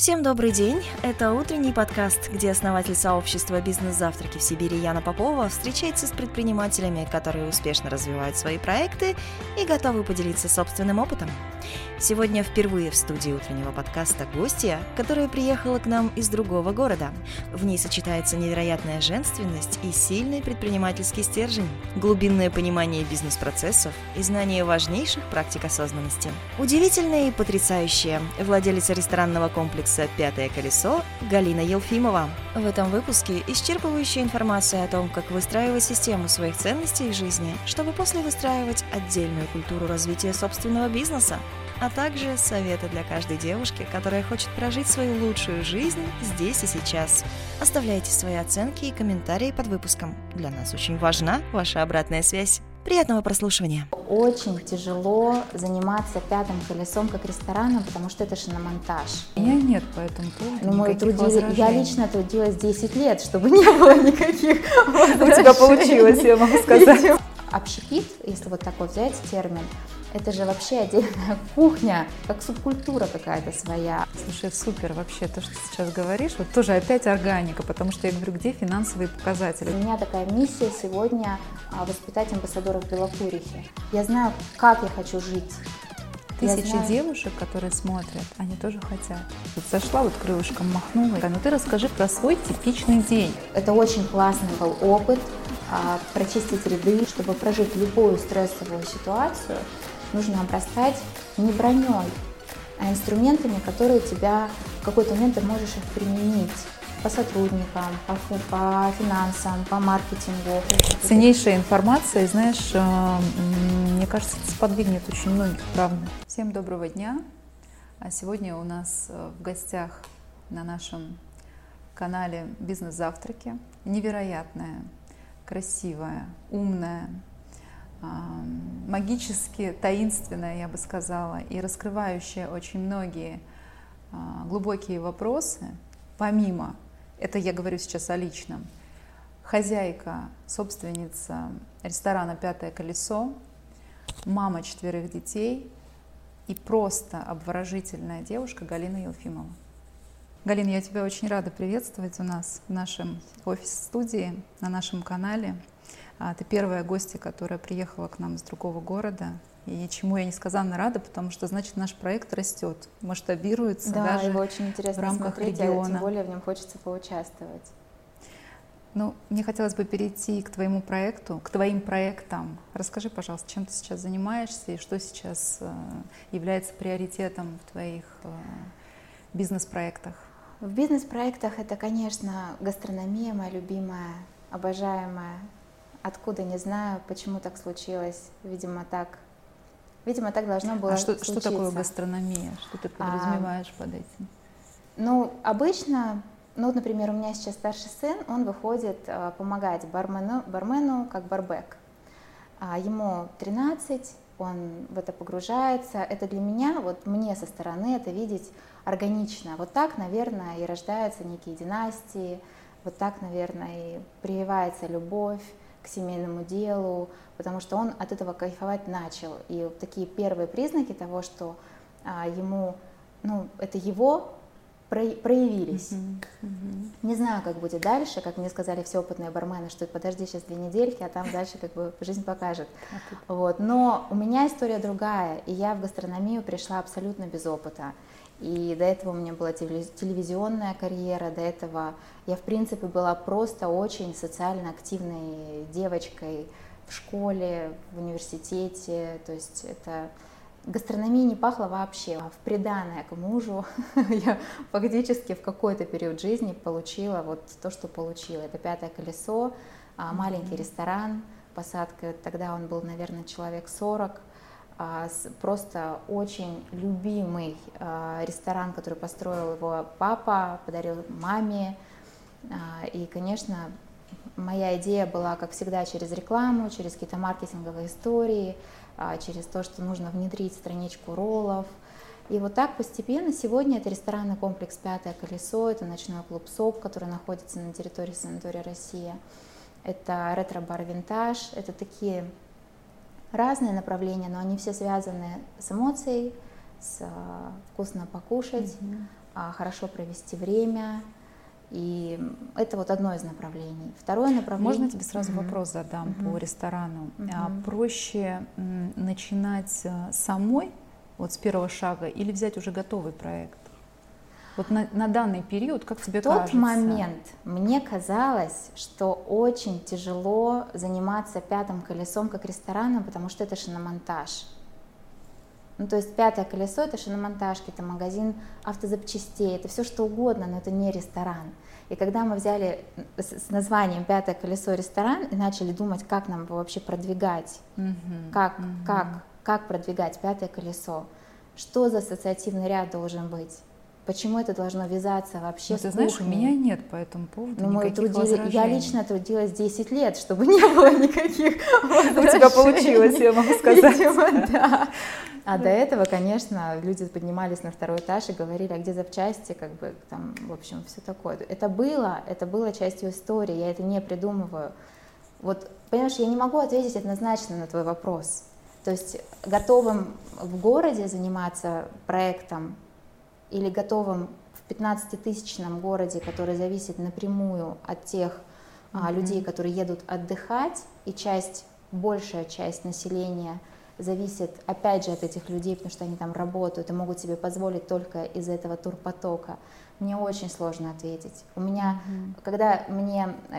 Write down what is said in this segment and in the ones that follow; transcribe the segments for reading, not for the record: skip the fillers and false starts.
Всем добрый день! Это утренний подкаст, где основатель сообщества «Бизнес-завтраки в Сибири» Яна Попова встречается с предпринимателями, которые успешно развивают свои проекты и готовы поделиться собственным опытом. Сегодня впервые в студии утреннего подкаста гостья, которая приехала к нам из другого города. В ней сочетается невероятная женственность и сильный предпринимательский стержень, глубинное понимание бизнес-процессов и знание важнейших практик осознанности. Удивительная и потрясающая владелица ресторанного комплекса «Пятое колесо» Галина Елфимова. В этом выпуске исчерпывающая информация о том, как выстраивать систему своих ценностей в жизни, чтобы после выстраивать отдельную культуру развития собственного бизнеса, а также советы для каждой девушки, которая хочет прожить свою лучшую жизнь здесь и сейчас. Оставляйте свои оценки и комментарии под выпуском. Для нас очень важна ваша обратная связь. Приятного прослушивания. Очень тяжело заниматься «Пятым колесом» как рестораном, потому что это шиномонтаж. У меня нет по этому поводу никаких возражений. Я лично трудилась 10 лет, чтобы не было никаких возражений. У тебя получилось, я могу сказать. Общепит, если вот такой взять термин, это же вообще отдельная кухня, как субкультура какая-то своя. Слушай, супер вообще то, что ты сейчас говоришь. Вот тоже опять органика, потому что я говорю, где финансовые показатели? У меня такая миссия сегодня воспитать амбассадоров Белокурихи. Я знаю, как я хочу жить. Тысячи девушек, которые смотрят, они тоже хотят. Вот зашла, вот крылышком махнула. Ну ты расскажи про свой типичный день. Это очень классный был опыт, прочистить ряды, чтобы прожить любую стрессовую ситуацию. Нужно обрастать не броней, а инструментами, которые тебя в какой-то момент ты можешь их применить по сотрудникам, по финансам, по маркетингу. Ценнейшая информация, знаешь, мне кажется, это сподвигнет очень многих, правда. Всем доброго дня. А сегодня у нас в гостях на нашем канале «Бизнес-завтраки» невероятная, красивая, умная, магически таинственная, я бы сказала, и раскрывающая очень многие глубокие вопросы, помимо, это я говорю сейчас о личном, хозяйка, собственница ресторана «Пятое колесо», мама 4 детей и просто обворожительная девушка Галина Елфимова. Галина, я тебя очень рада приветствовать у нас в нашем офис-студии, на нашем канале. Ты первая гостья, которая приехала к нам из другого города. И чему я несказанно рада, потому что, значит, наш проект растет, масштабируется, да, даже его очень интересно в рамках региона. Тем более в нем хочется поучаствовать. Ну, мне хотелось бы перейти к твоему проекту, к твоим проектам. Расскажи, пожалуйста, чем ты сейчас занимаешься и что сейчас является приоритетом в твоих бизнес-проектах? В бизнес-проектах это, конечно, гастрономия моя любимая, обожаемая. Откуда, не знаю, почему так случилось, видимо так должно было случиться. Что такое гастрономия? Что ты подразумеваешь под этим? Ну, обычно, например, у меня сейчас старший сын, он выходит помогать бармену как барбек. Ему 13, он в это погружается. Это для меня, вот мне со стороны это видеть органично. Вот так, наверное, и рождаются некие династии, вот так, наверное, и прививается любовь к семейному делу, потому что он от этого кайфовать начал. И вот такие первые признаки того, что ему, это его, проявились. Не знаю, как будет дальше, как мне сказали все опытные бармены, что подожди сейчас 2 недельки, а там дальше как бы жизнь покажет. Вот. Но у меня история другая, и я в гастрономию пришла абсолютно без опыта. И до этого у меня была телевизионная карьера, до этого я, в принципе, была просто очень социально активной девочкой в школе, в университете, то есть это гастрономия не пахла вообще. В приданое к мужу я фактически в какой-то период жизни получила вот то, что получила. Это «Пятое колесо», маленький ресторан, посадка, тогда он был, наверное, человек 40. Просто очень любимый ресторан, который построил его папа, подарил маме. И, конечно, моя идея была, как всегда, через рекламу, через какие-то маркетинговые истории, через то, что нужно внедрить страничку роллов. И вот так постепенно сегодня это ресторанный комплекс «Пятое колесо», это ночной клуб «СОП», который находится на территории санатория «Россия». Это ретро-бар «Винтаж», это такие разные направления, но они все связаны с эмоцией, с вкусно покушать, хорошо провести время. И это вот одно из направлений. Второе направление... Можно тебе сразу вопрос задам по ресторану? Проще начинать самой, вот с первого шага, или взять уже готовый проект? Вот на данный период, как тебе кажется? В тот момент мне казалось, что очень тяжело заниматься «Пятым колесом» как рестораном, потому что это шиномонтаж. Ну, то есть «Пятое колесо» — это шиномонтажки, это магазин автозапчастей, это все что угодно, но это не ресторан. И когда мы взяли с названием «Пятое колесо» ресторан и начали думать, как нам его вообще продвигать, как продвигать «Пятое колесо», что за ассоциативный ряд должен быть, почему это должно вязаться вообще с кухней. Ты знаешь, у меня нет по этому поводу никаких возражений. Я лично трудилась 10 лет, чтобы не было никаких возражений. У тебя получилось, я могу сказать. Видимо, да. А до этого, конечно, люди поднимались на второй этаж и говорили, а где запчасти, как бы там, в общем, все такое. Это было частью истории, я это не придумываю. Вот, понимаешь, я не могу ответить однозначно на твой вопрос. То есть готовым в городе заниматься проектом или готовым в 15-тысячном городе, который зависит напрямую от тех людей, которые едут отдыхать, и большая часть населения зависит, опять же, от этих людей, потому что они там работают и могут себе позволить только из этого турпотока. Мне очень сложно ответить. У меня,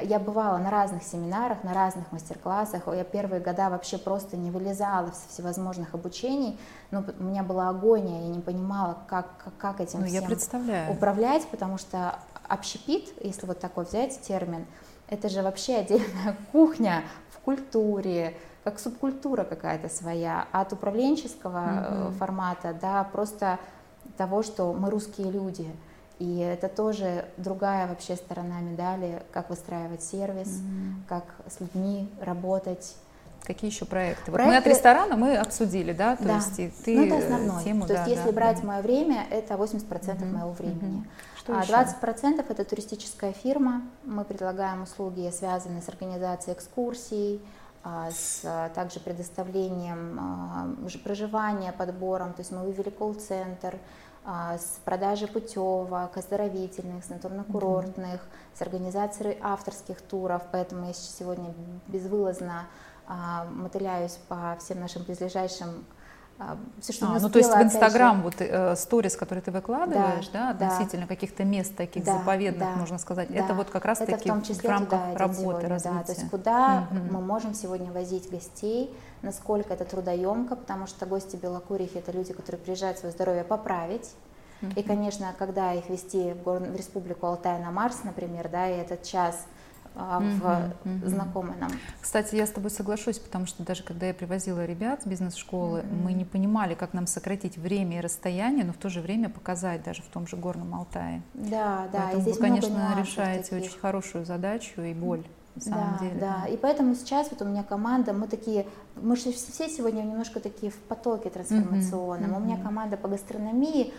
я бывала на разных семинарах, на разных мастер-классах, я первые года вообще просто не вылезала со всевозможных обучений, но у меня была агония, я не понимала, как этим всем управлять, потому что общепит, если вот такой взять термин, это же вообще отдельная кухня в культуре, как субкультура какая-то своя, от управленческого формата до просто того, что мы русские люди. И это тоже другая вообще сторона медали, как выстраивать сервис, как с людьми работать. Какие еще проекты? Вот мы от ресторана обсудили, да? То есть ты это основное. Тему, то есть если брать мое время, это 80% моего времени. А 20% это туристическая фирма. Мы предлагаем услуги, связанные с организацией экскурсий, с также предоставлением проживания, подбором, то есть мы вывели колл-центр, с продажи путевок, оздоровительных, с натурно-курортных, с организацией авторских туров, поэтому я сегодня безвылазно мотыляюсь по всем нашим близлежащим. Все, что ну, то есть в Инстаграм вот сторис, которые ты выкладываешь, да, относительно каких-то мест таких заповедных, можно сказать, это вот как раз-таки в рамках работы, развития. Да, то есть куда мы можем сегодня возить гостей, насколько это трудоемко, потому что гости Белокурихи – это люди, которые приезжают свое здоровье поправить. И, конечно, когда их везти в Республику Алтай на Марс, например, и этот час в знакомой нам. Кстати, я с тобой соглашусь, потому что даже когда я привозила ребят с бизнес-школы, мы не понимали, как нам сократить время и расстояние, но в то же время показать даже в том же Горном Алтае. Да, да. Поэтому здесь вы, конечно, решаете очень хорошую задачу и боль. На самом деле. Да, и поэтому сейчас вот у меня команда, мы же все сегодня немножко такие в потоке трансформационном. У меня команда по гастрономии,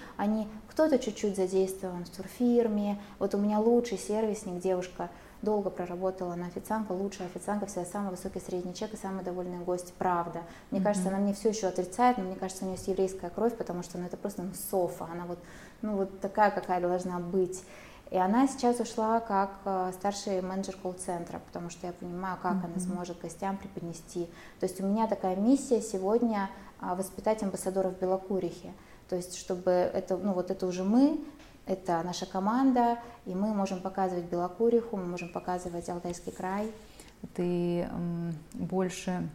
кто-то чуть-чуть задействован в турфирме. Вот у меня лучший сервисник, девушка долго проработала на официантку, лучшая официантка, всегда самый высокий средний чек и самый довольный гость, правда. Мне кажется, она мне все еще отрицает, но мне кажется, у нее есть еврейская кровь, потому что она это просто софа, она вот такая, какая должна быть. И она сейчас ушла как старший менеджер колл-центра, потому что я понимаю, как она сможет гостям преподнести. То есть у меня такая миссия сегодня воспитать амбассадоров Белокурихи. То есть чтобы это, это уже мы, это наша команда, и мы можем показывать Белокуриху, мы можем показывать Алтайский край. Ты больше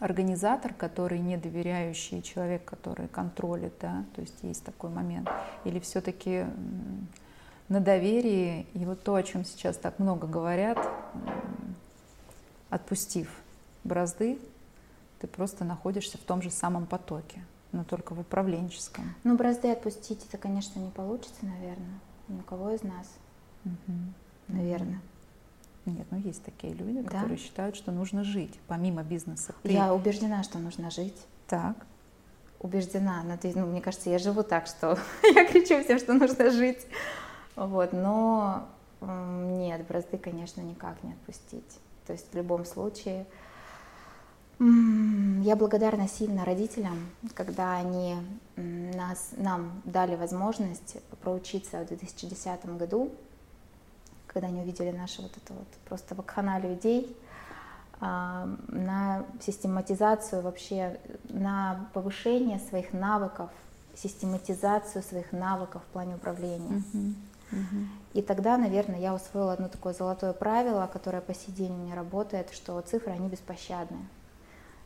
организатор, который не доверяющий, человек, который контролит, да? То есть есть такой момент. Или все-таки... на доверии, и вот то, о чем сейчас так много говорят, отпустив бразды, ты просто находишься в том же самом потоке, но только в управленческом. Бразды отпустить это, конечно, не получится, наверное, ни у кого из нас, наверное. Нет, есть такие люди, которые считают, что нужно жить, помимо бизнеса. Я убеждена, что нужно жить. Так. Убеждена, мне кажется, я живу так, что я кричу всем, что нужно жить. Но нет, бразды, конечно, никак не отпустить. То есть в любом случае Я благодарна сильно родителям, когда они нам дали возможность проучиться в 2010 году, когда они увидели нашу вот эту вот просто вакханалию идей, на систематизацию вообще, на повышение своих навыков, систематизацию своих навыков в плане управления. Mm-hmm. Mm-hmm. И тогда, наверное, я усвоила одно такое золотое правило, которое по сей день у меня работает, что цифры, они беспощадны.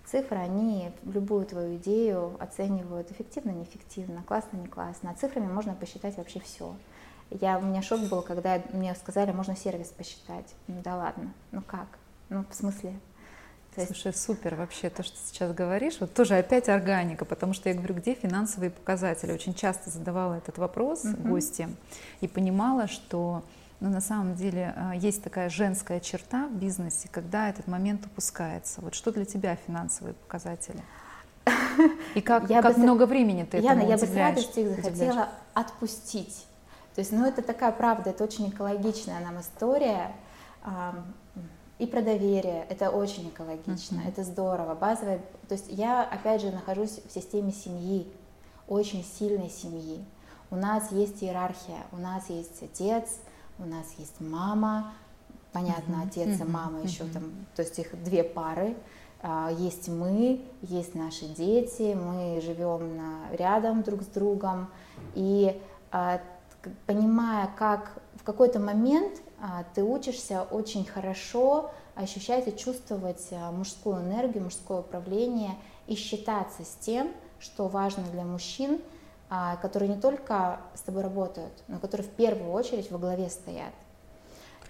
Цифры, они любую твою идею оценивают эффективно, неэффективно, классно, не классно. А цифрами можно посчитать вообще все. У меня шок был, когда мне сказали, можно сервис посчитать. Ну да ладно, ну как? Ну в смысле? Слушай, супер вообще то, что сейчас говоришь. Вот тоже опять органика, потому что я говорю, где финансовые показатели? Очень часто задавала этот вопрос гостям и понимала, что... Но на самом деле есть такая женская черта в бизнесе, когда этот момент упускается. Вот что для тебя финансовые показатели? И как много времени ты этому уделяешь? Я бы с радостью их захотела отпустить. То есть, это такая правда, это очень экологичная нам история. И про доверие, это очень экологично, это здорово. Базовое, то есть я, опять же, нахожусь в системе семьи, очень сильной семьи. У нас есть иерархия, у нас есть отец, у нас есть мама, понятно, отец и мама еще там, то есть их две пары, есть мы, есть наши дети, мы живем рядом друг с другом, и понимая, как в какой-то момент ты учишься очень хорошо ощущать и чувствовать мужскую энергию, мужское управление и считаться с тем, что важно для мужчин, которые не только с тобой работают, но которые в первую очередь во главе стоят.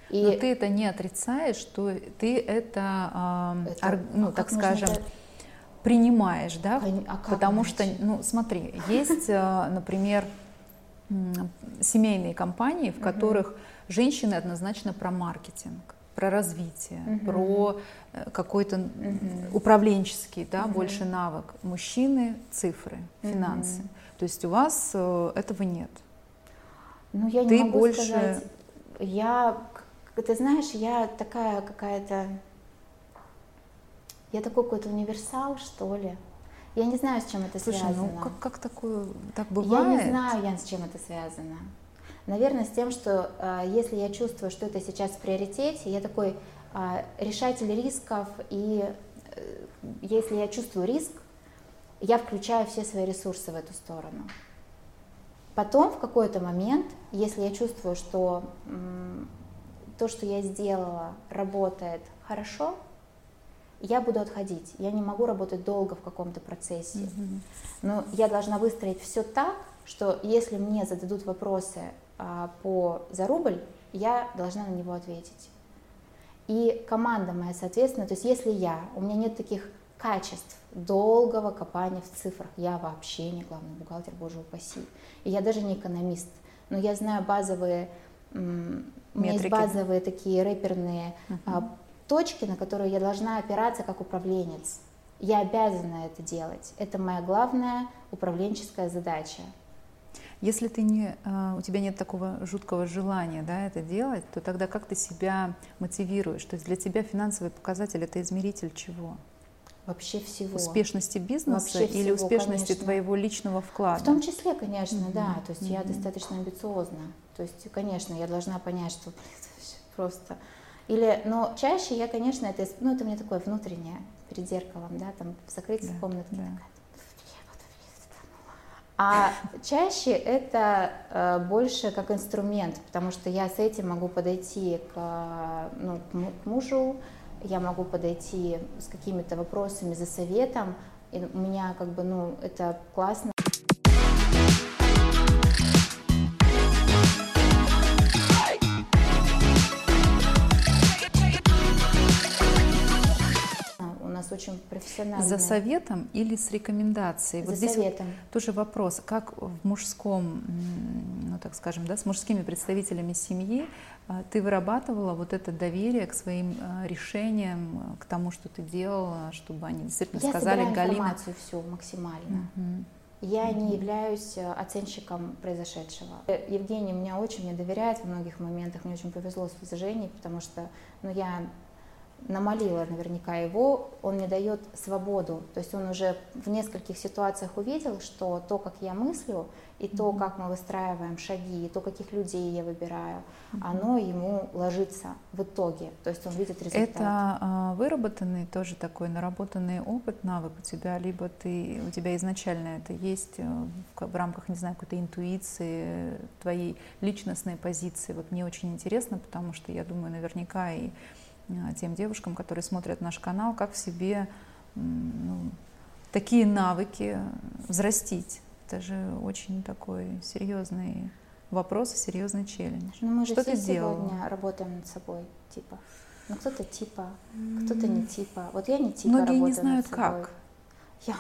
И но ты это не отрицаешь, что ты это так скажем, это... принимаешь, да? Потому что, смотри, есть, например, семейные компании, в которых женщины однозначно про маркетинг, про развитие, про какой-то управленческий, да, больше навык. Мужчины, цифры, финансы. То есть у вас этого нет. Ну, я не могу больше... сказать. Ты знаешь, я такая какая-то... Я такой какой-то универсал, что ли. Я не знаю, с чем это связано. Ну как такое так бывает? Я не знаю, Ян, с чем это связано. Наверное, с тем, что если я чувствую, что это сейчас в приоритете, я такой решатель рисков, и если я чувствую риск, я включаю все свои ресурсы в эту сторону. Потом, в какой-то момент, если я чувствую, что то, что я сделала, работает хорошо, я буду отходить. Я не могу работать долго в каком-то процессе. Но я должна выстроить все так, что если мне зададут вопросы за рубль, я должна на него ответить. И команда моя, соответственно, то есть если у меня нет таких качеств долгого копания в цифрах, я вообще не главный бухгалтер, боже упаси, и я даже не экономист, но я знаю базовые, у меня есть базовые такие рэперные точки, на которые я должна опираться как управленец, я обязана это делать, это моя главная управленческая задача. Если у тебя нет такого жуткого желания, да, это делать, то тогда как ты себя мотивируешь? То есть для тебя финансовый показатель – это измеритель чего? Вообще всего. Успешности бизнеса вообще или всего, успешности конечно. Твоего личного вклада? В том числе, конечно, да. То есть я достаточно амбициозна. То есть, конечно, я должна понять, что просто... Но чаще я, конечно, это у меня такое внутреннее, перед зеркалом, да, там закрыться в комнатке такая. А чаще это больше как инструмент, потому что я с этим могу подойти к мужу, я могу подойти с какими-то вопросами за советом, и у меня это классно. Очень профессионально. За советом или с рекомендацией? За советом. Вот тоже вопрос, как в мужском, с мужскими представителями семьи ты вырабатывала вот это доверие к своим решениям, к тому, что ты делала, чтобы они действительно сказали, Галина... Я собираю информацию всю максимально. Я не являюсь оценщиком произошедшего. Евгений меня очень доверяет в многих моментах, мне очень повезло с Женей, потому что я намолила наверняка его, он мне дает свободу, то есть он уже в нескольких ситуациях увидел, что то, как я мыслю, и то, как мы выстраиваем шаги, и то, каких людей я выбираю, оно ему ложится в итоге, то есть он видит результат. Это выработанный тоже такой наработанный опыт, навык у тебя, либо ты, у тебя изначально это есть в рамках, не знаю, какой-то интуиции, твоей личностной позиции. Вот мне очень интересно, потому что я думаю, наверняка и тем девушкам, которые смотрят наш канал, как в себе такие навыки взрастить. Это же очень такой серьезный вопрос и серьезный челлендж. Но мы же все сегодня работаем над собой, типа. Ну кто-то типа, кто-то не типа. Вот я не типа. Многие не знают как. Я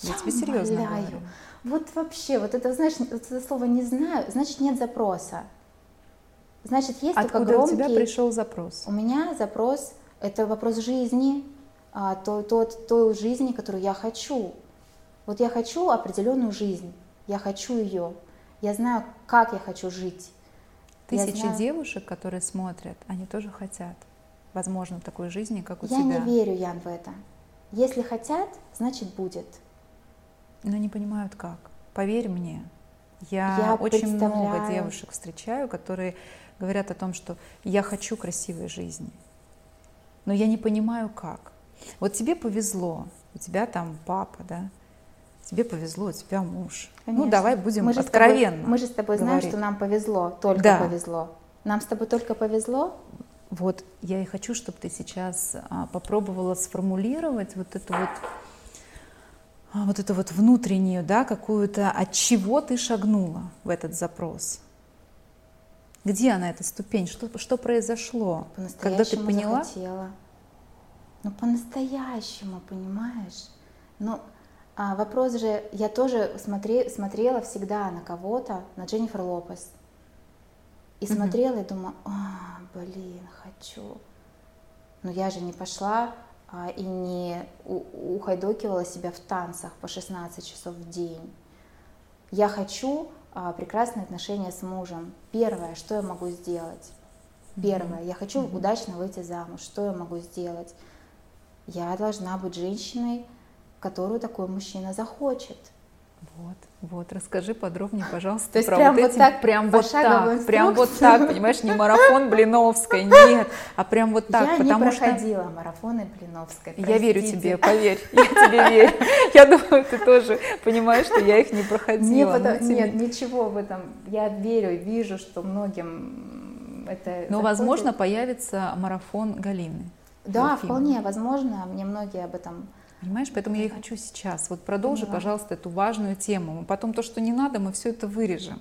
тебе серьезно говорю. Вот вообще, вот это, знаешь, вот это слово «не знаю», значит, нет запроса. Значит, есть только громкий... Откуда у тебя пришел запрос? У меня запрос – это вопрос жизни, той жизни, которую я хочу. Вот я хочу определенную жизнь, я хочу ее, я знаю, как я хочу жить. Тысячи девушек, которые смотрят, они тоже хотят, возможно, такой жизни, как у тебя. Я не верю, Ян, в это. Если хотят, значит, будет. Но не понимают, как. Поверь мне. Я очень много девушек встречаю, которые говорят о том, что я хочу красивой жизни, но я не понимаю, как. Вот тебе повезло, у тебя там папа, да? Тебе повезло, у тебя муж. Конечно. Ну, давай будем откровенно. Мы же с тобой говорить. Знаем, что нам повезло, только да. повезло. Нам с тобой только повезло. Вот я и хочу, чтобы ты сейчас попробовала сформулировать вот эту внутреннюю, да, какую-то, от чего ты шагнула в этот запрос. Где она, эта ступень? Что произошло? Когда ты поняла? Захотела. Ну, по-настоящему, понимаешь? Ну, вопрос же, я тоже смотрела всегда на кого-то, на Дженнифер Лопес. И смотрела и думала, хочу. Но я же не пошла и не ухайдокивала себя в танцах по 16 часов в день. Я хочу прекрасные отношения с мужем. Первое, что я могу сделать? Первое, я хочу удачно выйти замуж. Что я могу сделать? Я должна быть женщиной, которую такой мужчина захочет. Вот, расскажи подробнее, пожалуйста, то есть про вот это. Прям вот так, понимаешь, не марафон Блиновской, нет, а прям вот так. Я потому не проходила марафоны Блиновской, простите. Я верю тебе, поверь, я тебе верю. Я думаю, ты тоже понимаешь, что я их не проходила. Нет, ничего в этом, я верю и вижу, что многим это... Но, возможно, появится марафон Галины. Да, вполне возможно, мне многие об этом... Понимаешь, поэтому я и хочу сейчас. Вот продолжи, пожалуйста, эту важную тему. Потом то, что не надо, мы все это вырежем.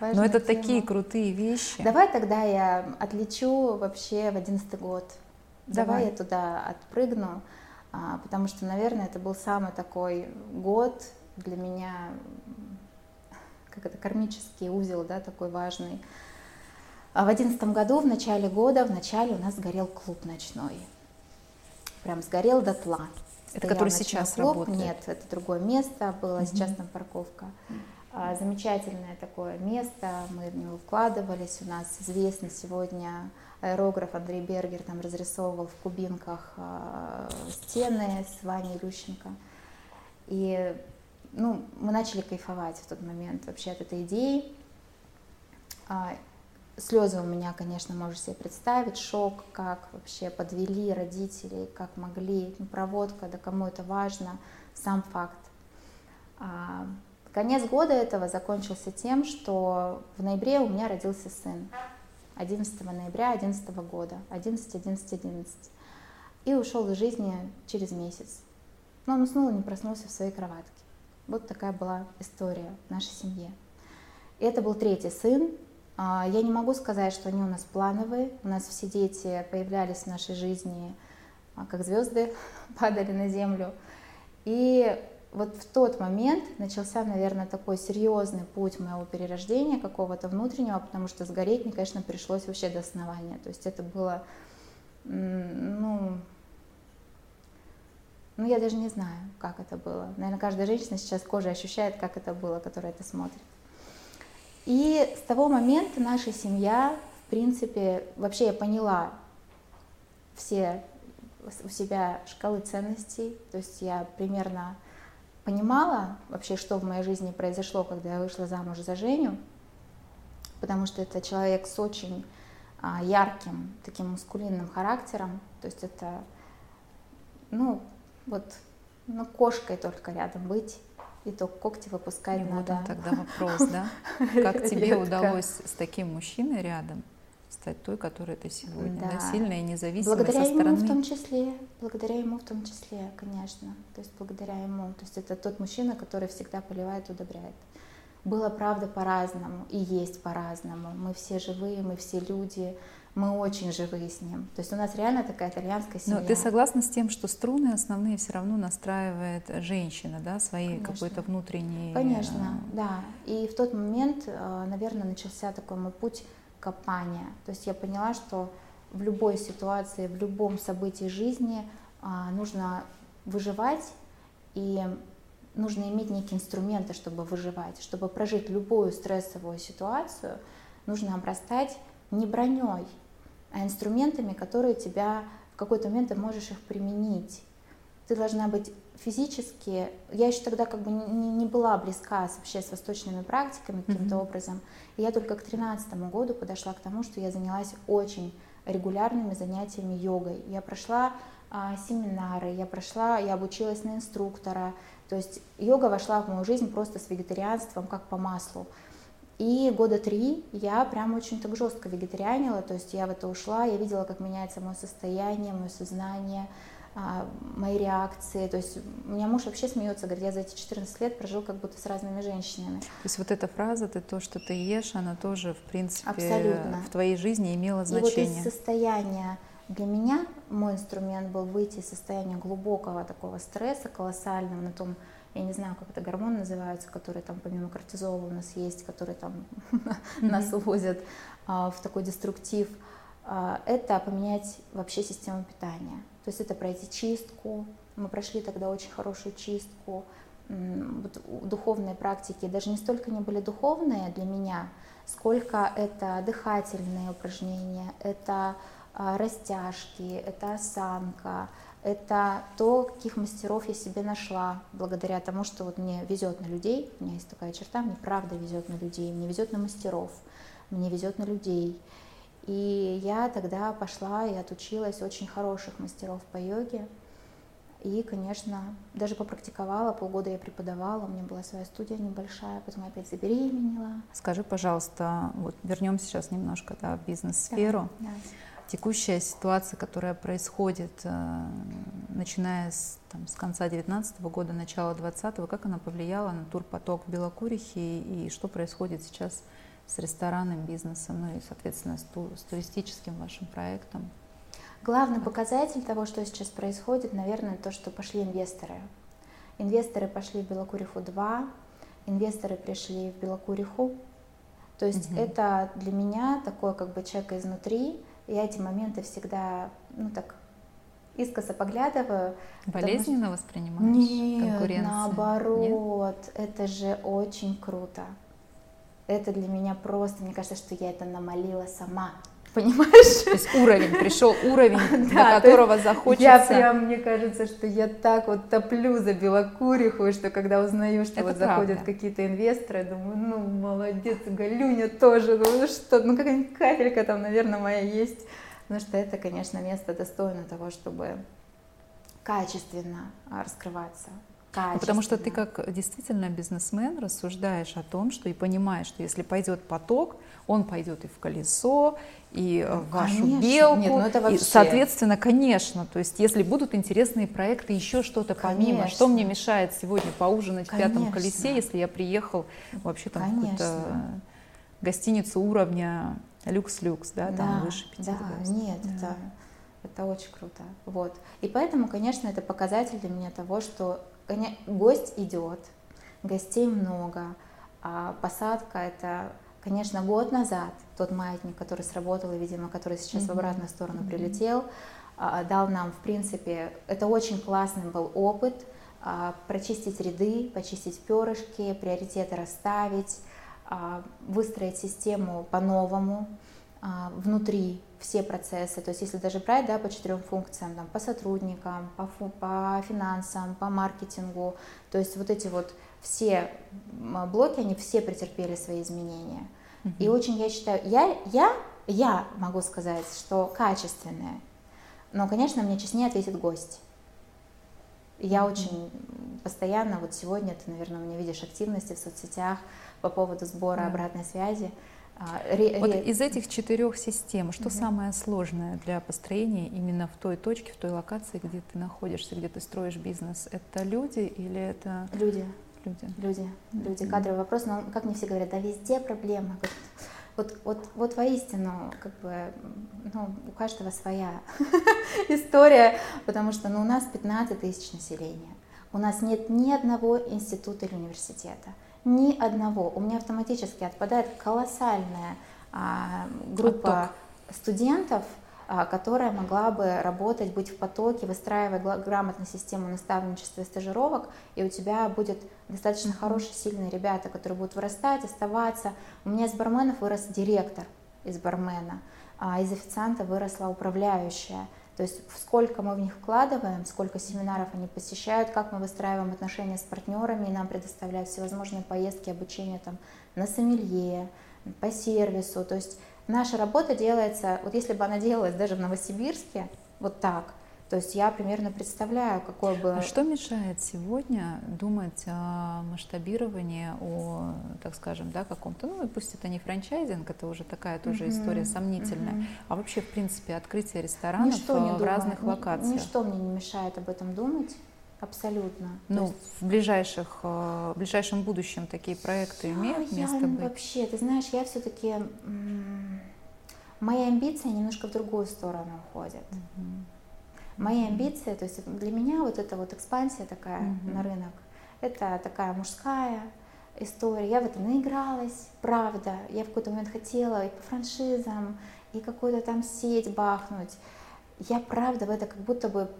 Важная но это тема. Такие крутые вещи. Давай тогда я отлечу вообще в 11-й год. Давай я туда отпрыгну, потому что, наверное, это был самый такой год для меня, как это, кармический узел, да, такой важный. В 11-м году, в начале года, у нас сгорел клуб ночной. Прям сгорел дотла. Это который сейчас клуб. Работает? Нет, это другое место, была сейчас там парковка. Замечательное такое место, мы в него вкладывались. У нас известный сегодня аэрограф Андрей Бергер там разрисовывал в кубинках стены с Ваней Лющенко. И мы начали кайфовать в тот момент вообще от этой идеи. Слезы у меня, конечно, можешь себе представить, шок, как вообще подвели родители, как могли, проводка, да кому это важно, сам факт. Конец года этого закончился тем, что в ноябре у меня родился сын, 11 ноября 2011 года, 11-11-11, и ушел из жизни через месяц. Но он уснул и не проснулся в своей кроватке. Вот такая была история в нашей семье. И это был третий сын. Я не могу сказать, что они у нас плановые, у нас все дети появлялись в нашей жизни, как звезды падали на землю. И вот в тот момент начался, наверное, такой серьезный путь моего перерождения какого-то внутреннего, потому что сгореть мне, конечно, пришлось вообще до основания. То есть это было, я даже не знаю, как это было. Наверное, каждая женщина сейчас кожей ощущает, как это было, которая это смотрит. И с того момента наша семья, в принципе, вообще я поняла, все у себя шкалы ценностей, то есть я примерно понимала вообще, что в моей жизни произошло, когда я вышла замуж за Женю, потому что это человек с очень ярким, таким мускулинным характером, то есть это, кошкой только рядом быть, и то когти выпускать и надо. Вот тогда вопрос, да? Как тебе удалось с таким мужчиной рядом стать той, которая ты сегодня, да, сильная и независимая со стороны? Благодаря ему в том числе, конечно, то есть благодаря ему, то есть это тот мужчина, который всегда поливает и удобряет. Было, правда, по-разному и есть по-разному, мы все живые, мы все люди, мы очень живые с ним, то есть у нас реально такая итальянская семья. Но ты согласна с тем, что струны основные все равно настраивает женщина, да, своей какой-то внутренней... Конечно, да, и в тот момент, наверное, начался такой мой путь копания, то есть я поняла, что в любой ситуации, в любом событии жизни нужно выживать и... Нужно иметь некие инструменты, чтобы выживать, чтобы прожить любую стрессовую ситуацию. Нужно обрастать не броней, а инструментами, которые тебя в какой-то момент ты можешь их применить. Ты должна быть физически... Я еще тогда как бы не была близка вообще с восточными практиками каким-то образом. И я только к 2013 году подошла к тому, что я занялась очень регулярными занятиями йогой. Я прошла семинары, я обучилась на инструктора. То есть йога вошла в мою жизнь просто с вегетарианством, как по маслу. И года 3 я прям очень так жестко вегетарианила, то есть я в это ушла, я видела, как меняется мое состояние, мое сознание, мои реакции. То есть у меня муж вообще смеется, говорит, я за эти 14 лет прожил как будто с разными женщинами. То есть вот эта фраза, то, что ты ешь, она тоже, в принципе, абсолютно в твоей жизни имела значение. И вот из состояния... Для меня мой инструмент был выйти из состояния глубокого такого стресса, колоссального, на том, я не знаю, как это гормон называется, который там помимо кортизола у нас есть, который там нас увозят в такой деструктив, это поменять вообще систему питания. То есть это пройти чистку, мы прошли тогда очень хорошую чистку, духовные практики, даже не столько не были духовные для меня, сколько это дыхательные упражнения, это... растяжки, это осанка, это то, каких мастеров я себе нашла, благодаря тому, что вот мне везет на людей, у меня есть такая черта, мне правда везет на людей, мне везет на мастеров, мне везет на людей. И я тогда пошла и отучилась очень хороших мастеров по йоге, и, конечно, даже попрактиковала, полгода я преподавала, у меня была своя студия небольшая, потом я опять забеременела. Скажи, пожалуйста, вот вернемся сейчас немножко, да, в бизнес-сферу. Да, да. Текущая ситуация, которая происходит, начиная с конца 2019 года, начала 2020, как она повлияла на турпоток в Белокурихе и что происходит сейчас с ресторанным бизнесом, и, соответственно, с туристическим вашим проектом? Главный показатель того, что сейчас происходит, наверное, то, что пошли инвесторы. Инвесторы пошли в Белокуриху-2, инвесторы пришли в Белокуриху. То есть это для меня такой как бы человек изнутри. Я эти моменты всегда, так искоса поглядываю. Болезненно воспринимаешь? Нет, наоборот. Нет? Это же очень круто. Это для меня просто, мне кажется, что я это намолила сама. Понимаешь? То есть пришел уровень, до которого захочется. Я прям, мне кажется, что я так вот топлю за Белокуриху, что когда узнаю, что вот заходят какие-то инвесторы, думаю, молодец, Галюня тоже, какая-нибудь капелька там, наверное, моя есть. Потому что это, конечно, место достойно того, чтобы качественно раскрываться. Потому что ты как действительно бизнесмен рассуждаешь о том, что и понимаешь, что если пойдет поток, он пойдет и в колесо, и в вашу белку. Нет, это вообще... и, соответственно, конечно, то есть если будут интересные проекты, еще что-то помимо, что мне мешает сегодня поужинать в Пятом колесе, если я приехал вообще там в какую-то гостиницу уровня люкс-люкс, да, там выше 5 звезд. Нет, это очень круто. Вот. И поэтому, конечно, это показатель для меня того, что гость идет, гостей много, а посадка — это, конечно, год назад тот маятник, который сработал, и, видимо, который сейчас в обратную сторону прилетел, дал нам, в принципе, это очень классный был опыт, прочистить ряды, почистить перышки, приоритеты расставить, выстроить систему по-новому, внутри все процессы, то есть если даже брать, да, по 4 функциям, там, по сотрудникам, по финансам, по маркетингу, то есть вот эти вот все блоки, они все претерпели свои изменения. Mm-hmm. И очень, я считаю, я могу сказать, что качественное, но, конечно, мне честнее ответит гость. Я очень постоянно, вот сегодня ты, наверное, у меня видишь активности в соцсетях по поводу сбора обратной связи. Вот из этих 4 систем, что самое сложное для построения именно в той точке, в той локации, где ты находишься, где ты строишь бизнес? Это люди или это… Люди. Кадровый вопрос, но как мне все говорят, да везде проблема. Вот воистину, как бы, ну, у каждого своя история, потому что у нас 15 тысяч населения, у нас нет ни одного института или университета. Ни одного. У меня автоматически отпадает колоссальная группа студентов, которая могла бы работать, быть в потоке, выстраивая грамотно систему наставничества и стажировок, и у тебя будет достаточно хорошие, сильные ребята, которые будут вырастать, оставаться. У меня из барменов вырос директор из бармена, а из официанта выросла управляющая. То есть сколько мы в них вкладываем, сколько семинаров они посещают, как мы выстраиваем отношения с партнерами, и нам предоставляют всевозможные поездки, обучение там, на сомелье, по сервису. То есть наша работа делается, вот если бы она делалась даже в Новосибирске, вот так, то есть я примерно представляю, какое бы… А что мешает сегодня думать о масштабировании, о, так скажем, да, каком-то, ну, пусть это не франчайзинг, это уже такая тоже история сомнительная, а вообще, в принципе, открытие ресторанов в разных локациях? Ничто мне не мешает об этом думать. Абсолютно. Ну, есть... в ближайшем будущем такие проекты имеют место быть? Вообще, ты знаешь, я все-таки… Мои амбиции немножко в другую сторону уходят. Мои амбиции, то есть для меня вот эта вот экспансия такая на рынок, это такая мужская история. Я в это наигралась, правда. Я в какой-то момент хотела и по франшизам, и какую-то там сеть бахнуть. Я правда в это как будто бы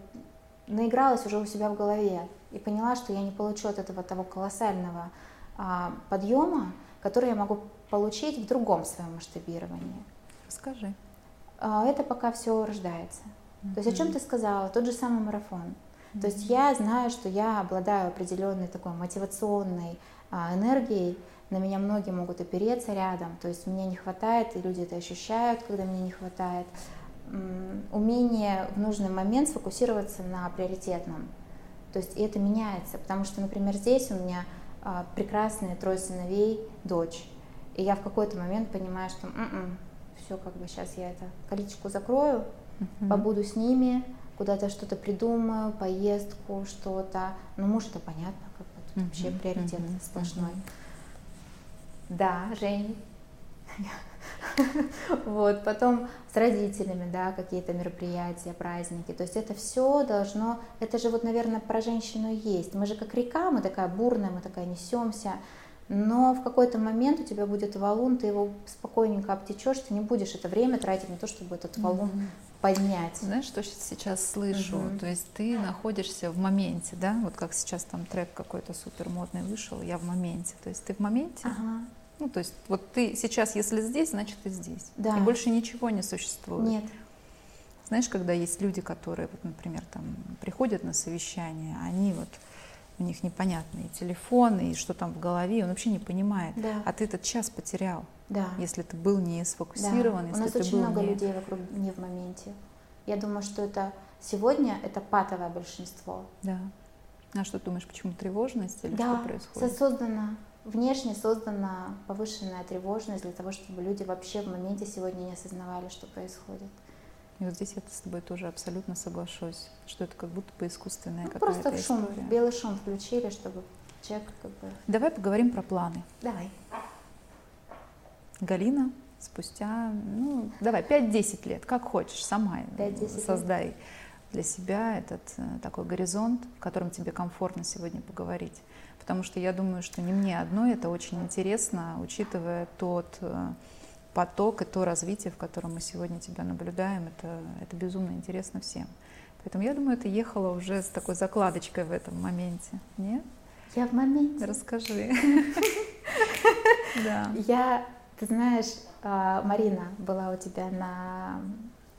наигралась уже у себя в голове и поняла, что я не получу от этого того колоссального подъема, который я могу получить в другом своем масштабировании. Расскажи. Это пока все рождается. То есть о чем ты сказала, тот же самый марафон. То есть я знаю, что я обладаю определенной такой мотивационной энергией, на меня многие могут опереться рядом, то есть мне не хватает, и люди это ощущают, когда мне не хватает. Умение в нужный момент сфокусироваться на приоритетном. То есть и это меняется, потому что, например, здесь у меня прекрасные 3 сыновей, дочь, и я в какой-то момент понимаю, что все, как бы сейчас я это колечко закрою, побуду с ними, куда-то что-то придумаю, поездку, что-то. Ну, муж, это понятно, как бы тут вообще приоритет сплошной. Да, Жень. Вот, потом с родителями, да, какие-то мероприятия, праздники. То есть это все должно, это же вот, наверное, про женщину есть. Мы же как река, мы такая бурная, мы такая несемся. Но в какой-то момент у тебя будет валун, ты его спокойненько обтечешь, ты не будешь это время тратить на то, чтобы этот валун поднять. Знаешь, что сейчас слышу? То есть ты находишься в моменте, да? Вот как сейчас там трек какой-то супермодный вышел, я в моменте. То есть ты в моменте? Ага. Ну, то есть вот ты сейчас, если здесь, значит ты здесь. Да. И больше ничего не существует. Нет. Знаешь, когда есть люди, которые, вот, например, там приходят на совещание, они вот… У них непонятные телефоны, и что там в голове, он вообще не понимает. Да. А ты этот час потерял, если ты был не сфокусирован. Да. Если у нас ты очень был много людей вокруг не в моменте. Я думаю, что это сегодня это патовое большинство. Да. А что думаешь, почему тревожность или что происходит? Да, внешне создана повышенная тревожность для того, чтобы люди вообще в моменте сегодня не осознавали, что происходит. И вот здесь я с тобой тоже абсолютно соглашусь, что это как будто бы искусственная какая-то история. Просто шум, белый шум включили, чтобы человек как бы… Давай поговорим про планы. Давай. Галина, спустя, ну, давай, 5-10 лет, как хочешь, сама создай для себя этот такой горизонт, в котором тебе комфортно сегодня поговорить. Потому что я думаю, что не мне одной это очень интересно, учитывая тот… поток и то развитие, в котором мы сегодня тебя наблюдаем, это безумно интересно всем. Поэтому, я думаю, ты ехала уже с такой закладочкой в этом моменте, нет? Я в моменте. Расскажи. Ты знаешь, Марина была у тебя на,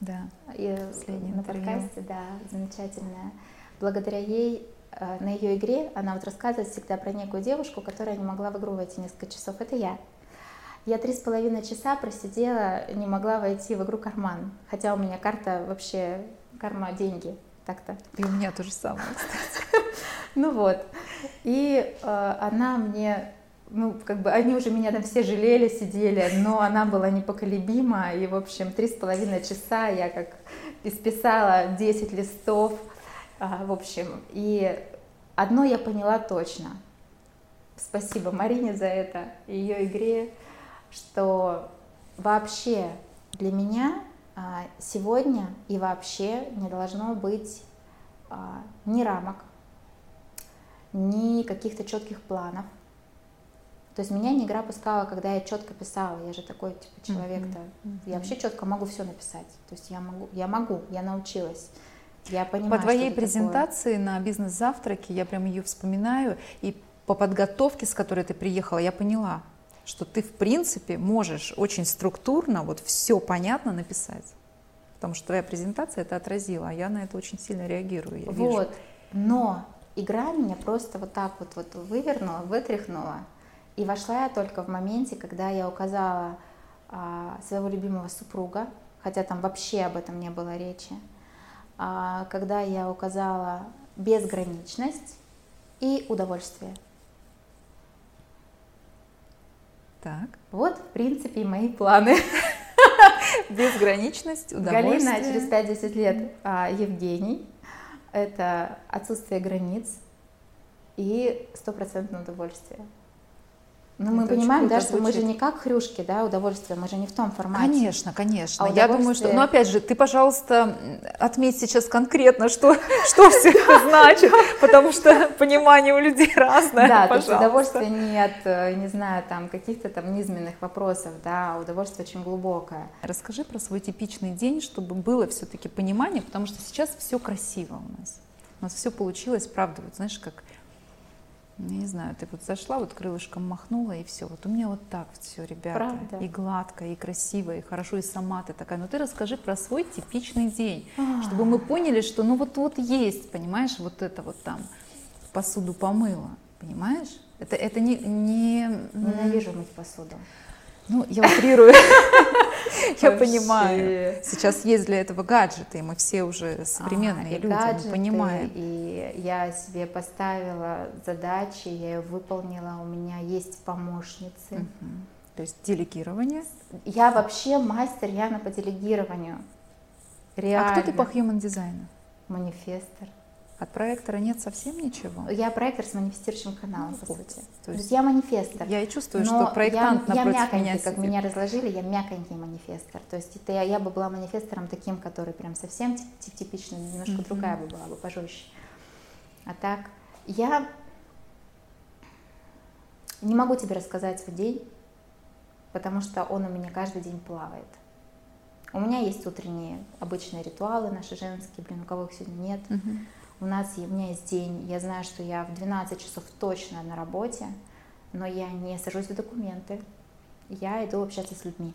да, на подкасте, да, замечательная. Благодаря ей, на ее игре, она вот рассказывает всегда про некую девушку, которая не могла в игру войти несколько часов. Это я. Я 3,5 часа просидела, не могла войти в игру «Карман». Хотя у меня карта вообще «Карма» — деньги. Так-то. И у меня то же самое, кстати. Ну вот. И она мне... Ну, как бы они уже меня там все жалели, сидели, но она была непоколебима. И, в общем, 3,5 часа я как исписала 10 листов. В общем, и одно я поняла точно. Спасибо Марине за это, ее игре, что вообще для меня сегодня и вообще не должно быть ни рамок, ни каких-то четких планов. То есть меня не игра пускала, когда я четко писала. Я же такой типа человек-то. Я вообще четко могу все написать. То есть я научилась. Я понимаю, по твоей презентации такое. На бизнес-завтраке я прям ее вспоминаю. И по подготовке, с которой ты приехала, я поняла, что ты в принципе можешь очень структурно вот все понятно написать. Потому что твоя презентация это отразила, а я на это очень сильно реагирую. Я вот, вижу. Но игра меня просто вот так вот вывернула, вытряхнула. И вошла я только в моменте, когда я указала своего любимого супруга, хотя там вообще об этом не было речи, когда я указала безграничность и удовольствие. Так. Вот, в принципе, и мои планы. Безграничность, удовольствие. Галина, через 5-10 лет Евгений. Это отсутствие границ и 100% удовольствие. Но мы понимаем, да, что мы же не как хрюшки, да, удовольствие, мы же не в том формате. Конечно, конечно. А я думаю, что... Но опять же, ты, пожалуйста, отметь сейчас конкретно, что все это значит, потому что понимание у людей разное, да, то есть удовольствие не от, не знаю, там, каких-то там низменных вопросов, да, удовольствие очень глубокое. Расскажи про свой типичный день, чтобы было все-таки понимание, потому что сейчас все красиво у нас. У нас все получилось, правда, вот знаешь, как... Я не знаю, ты вот зашла, вот крылышком махнула, и все. Вот у меня вот так вот все, ребята. Правда? И гладко, и красиво, и хорошо, и сама ты такая. Но ты расскажи про свой типичный день, чтобы мы поняли, что ну вот есть, понимаешь, вот это вот там посуду помыла, понимаешь? Это не... Ненавижу мыть посуду. Ну, я утрирую. Я понимаю. Сейчас есть для этого гаджеты, и мы все уже современные люди, мы понимаем. И я себе поставила задачи, я ее выполнила, у меня есть помощницы. То есть делегирование? Я вообще мастер Яна по делегированию. Реально. А кто ты по human дизайну? Манифестор. От проектора нет совсем ничего? Я проектор с манифестирующим каналом, по сути. То есть я манифестор. Я и чувствую, что проектант напротив меня сидит. Как меня разложили, я мяконький манифестор. То есть это я бы была манифестором таким, который прям совсем типичный, немножко другая бы была, бы пожестче. А так, я не могу тебе рассказать свой день, потому что он у меня каждый день плавает. У меня есть утренние обычные ритуалы наши женские, блин, у кого их сегодня нет. У меня есть день, я знаю, что я в 12 часов точно на работе, но я не сажусь в документы, я иду общаться с людьми.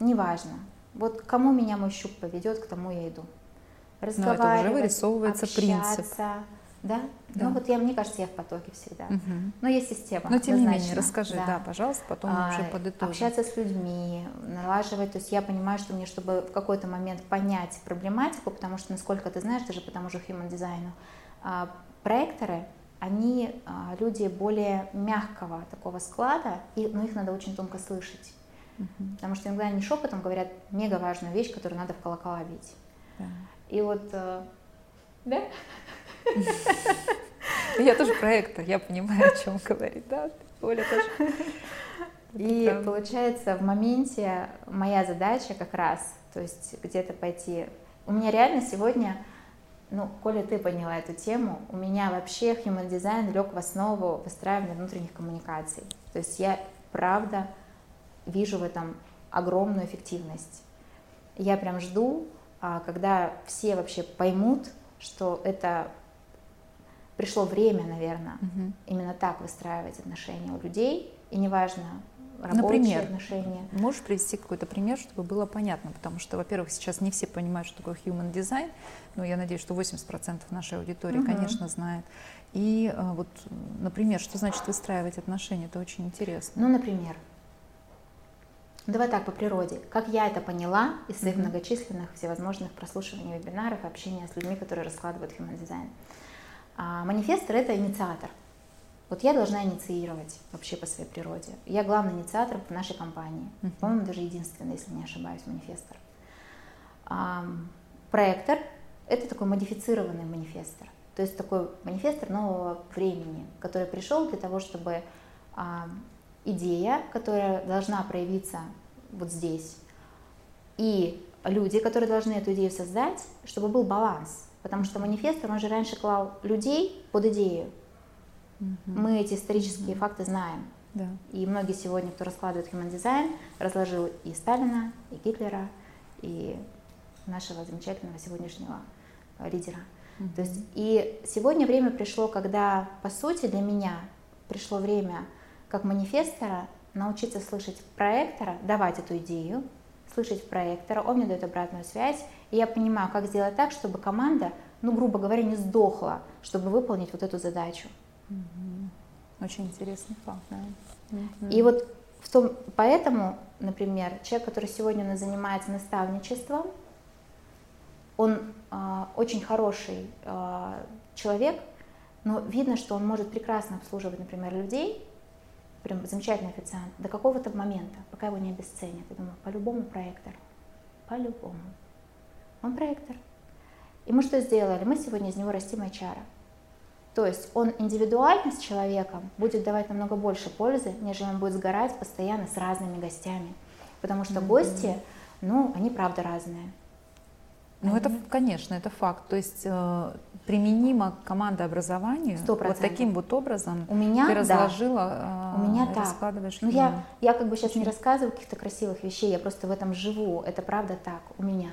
Неважно, вот кому меня мой щуп поведет, к тому я иду. Разговаривать, но это уже вырисовывается общаться, принцип. Да? Да. Ну вот мне кажется, я в потоке всегда. Но есть система. Но тем не менее, расскажи, да, пожалуйста, потом уже подытожим. Общаться с людьми, налаживать. То есть я понимаю, что мне, чтобы в какой-то момент понять проблематику, потому что, насколько ты знаешь, даже по тому же human дизайну, проекторы, они люди более мягкого такого склада, но их надо очень тонко слышать. Потому что иногда они шепотом говорят мега важную вещь, которую надо в колокола бить. И вот... Да? Я тоже проектор, я понимаю, о чем говорит, да, Оля тоже. И получается, в моменте моя задача как раз, то есть где-то пойти... У меня реально сегодня, ну, Коля, ты поняла эту тему, у меня вообще human design лег в основу выстраивания внутренних коммуникаций. То есть я, правда, вижу в этом огромную эффективность. Я прям жду, когда все вообще поймут, что это пришло время, наверное, именно так выстраивать отношения у людей, и неважно, рабочие отношения. Можешь привести какой-то пример, чтобы было понятно? Потому что, во-первых, сейчас не все понимают, что такое human design, но я надеюсь, что 80% нашей аудитории, конечно, знает. И вот, например, что значит выстраивать отношения? Это очень интересно. Ну, например, давай так, по природе. Как я это поняла из своих многочисленных всевозможных прослушиваний вебинаров, общения с людьми, которые раскладывают human design. Манифестор – это инициатор. Вот я должна инициировать вообще по своей природе. Я главный инициатор в нашей компании. По-моему, даже единственный, если не ошибаюсь, манифестор. Проектор – это такой модифицированный манифестор. То есть такой манифестор нового времени, который пришел для того, чтобы идея, которая должна проявиться вот здесь, и люди, которые должны эту идею создать, чтобы был баланс. Потому что манифестор, он же раньше клал людей под идею. Мы эти исторические факты знаем. Да. И многие сегодня, кто раскладывает human design, разложил и Сталина, и Гитлера, и нашего замечательного сегодняшнего лидера. То есть, и сегодня время пришло, когда, по сути, для меня пришло время, как манифестора, научиться слышать проектора, давать эту идею, слышать проектора, он мне дает обратную связь, и я понимаю, как сделать так, чтобы команда, ну, грубо говоря, не сдохла, чтобы выполнить вот эту задачу. Очень интересный факт, да. И вот в том, поэтому, например, человек, который сегодня у нас занимается наставничеством, он очень хороший человек, но видно, что он может прекрасно обслуживать, например, людей, прям замечательный официант, до какого-то момента, пока его не обесценят. Я думаю, по-любому проектор, по-любому. Он проектор. И мы что сделали? Мы сегодня из него растим HR-а. То есть он индивидуально с человеком будет давать намного больше пользы, нежели он будет сгорать постоянно с разными гостями. Потому что гости, ну, они правда разные. Ну, это, конечно, это факт. То есть применимо к командообразованию 100%. Вот таким вот образом. У меня, ты разложила, у меня раскладываешь. Ну, я как бы сейчас не рассказываю каких-то красивых вещей, я просто в этом живу. Это правда так, у меня.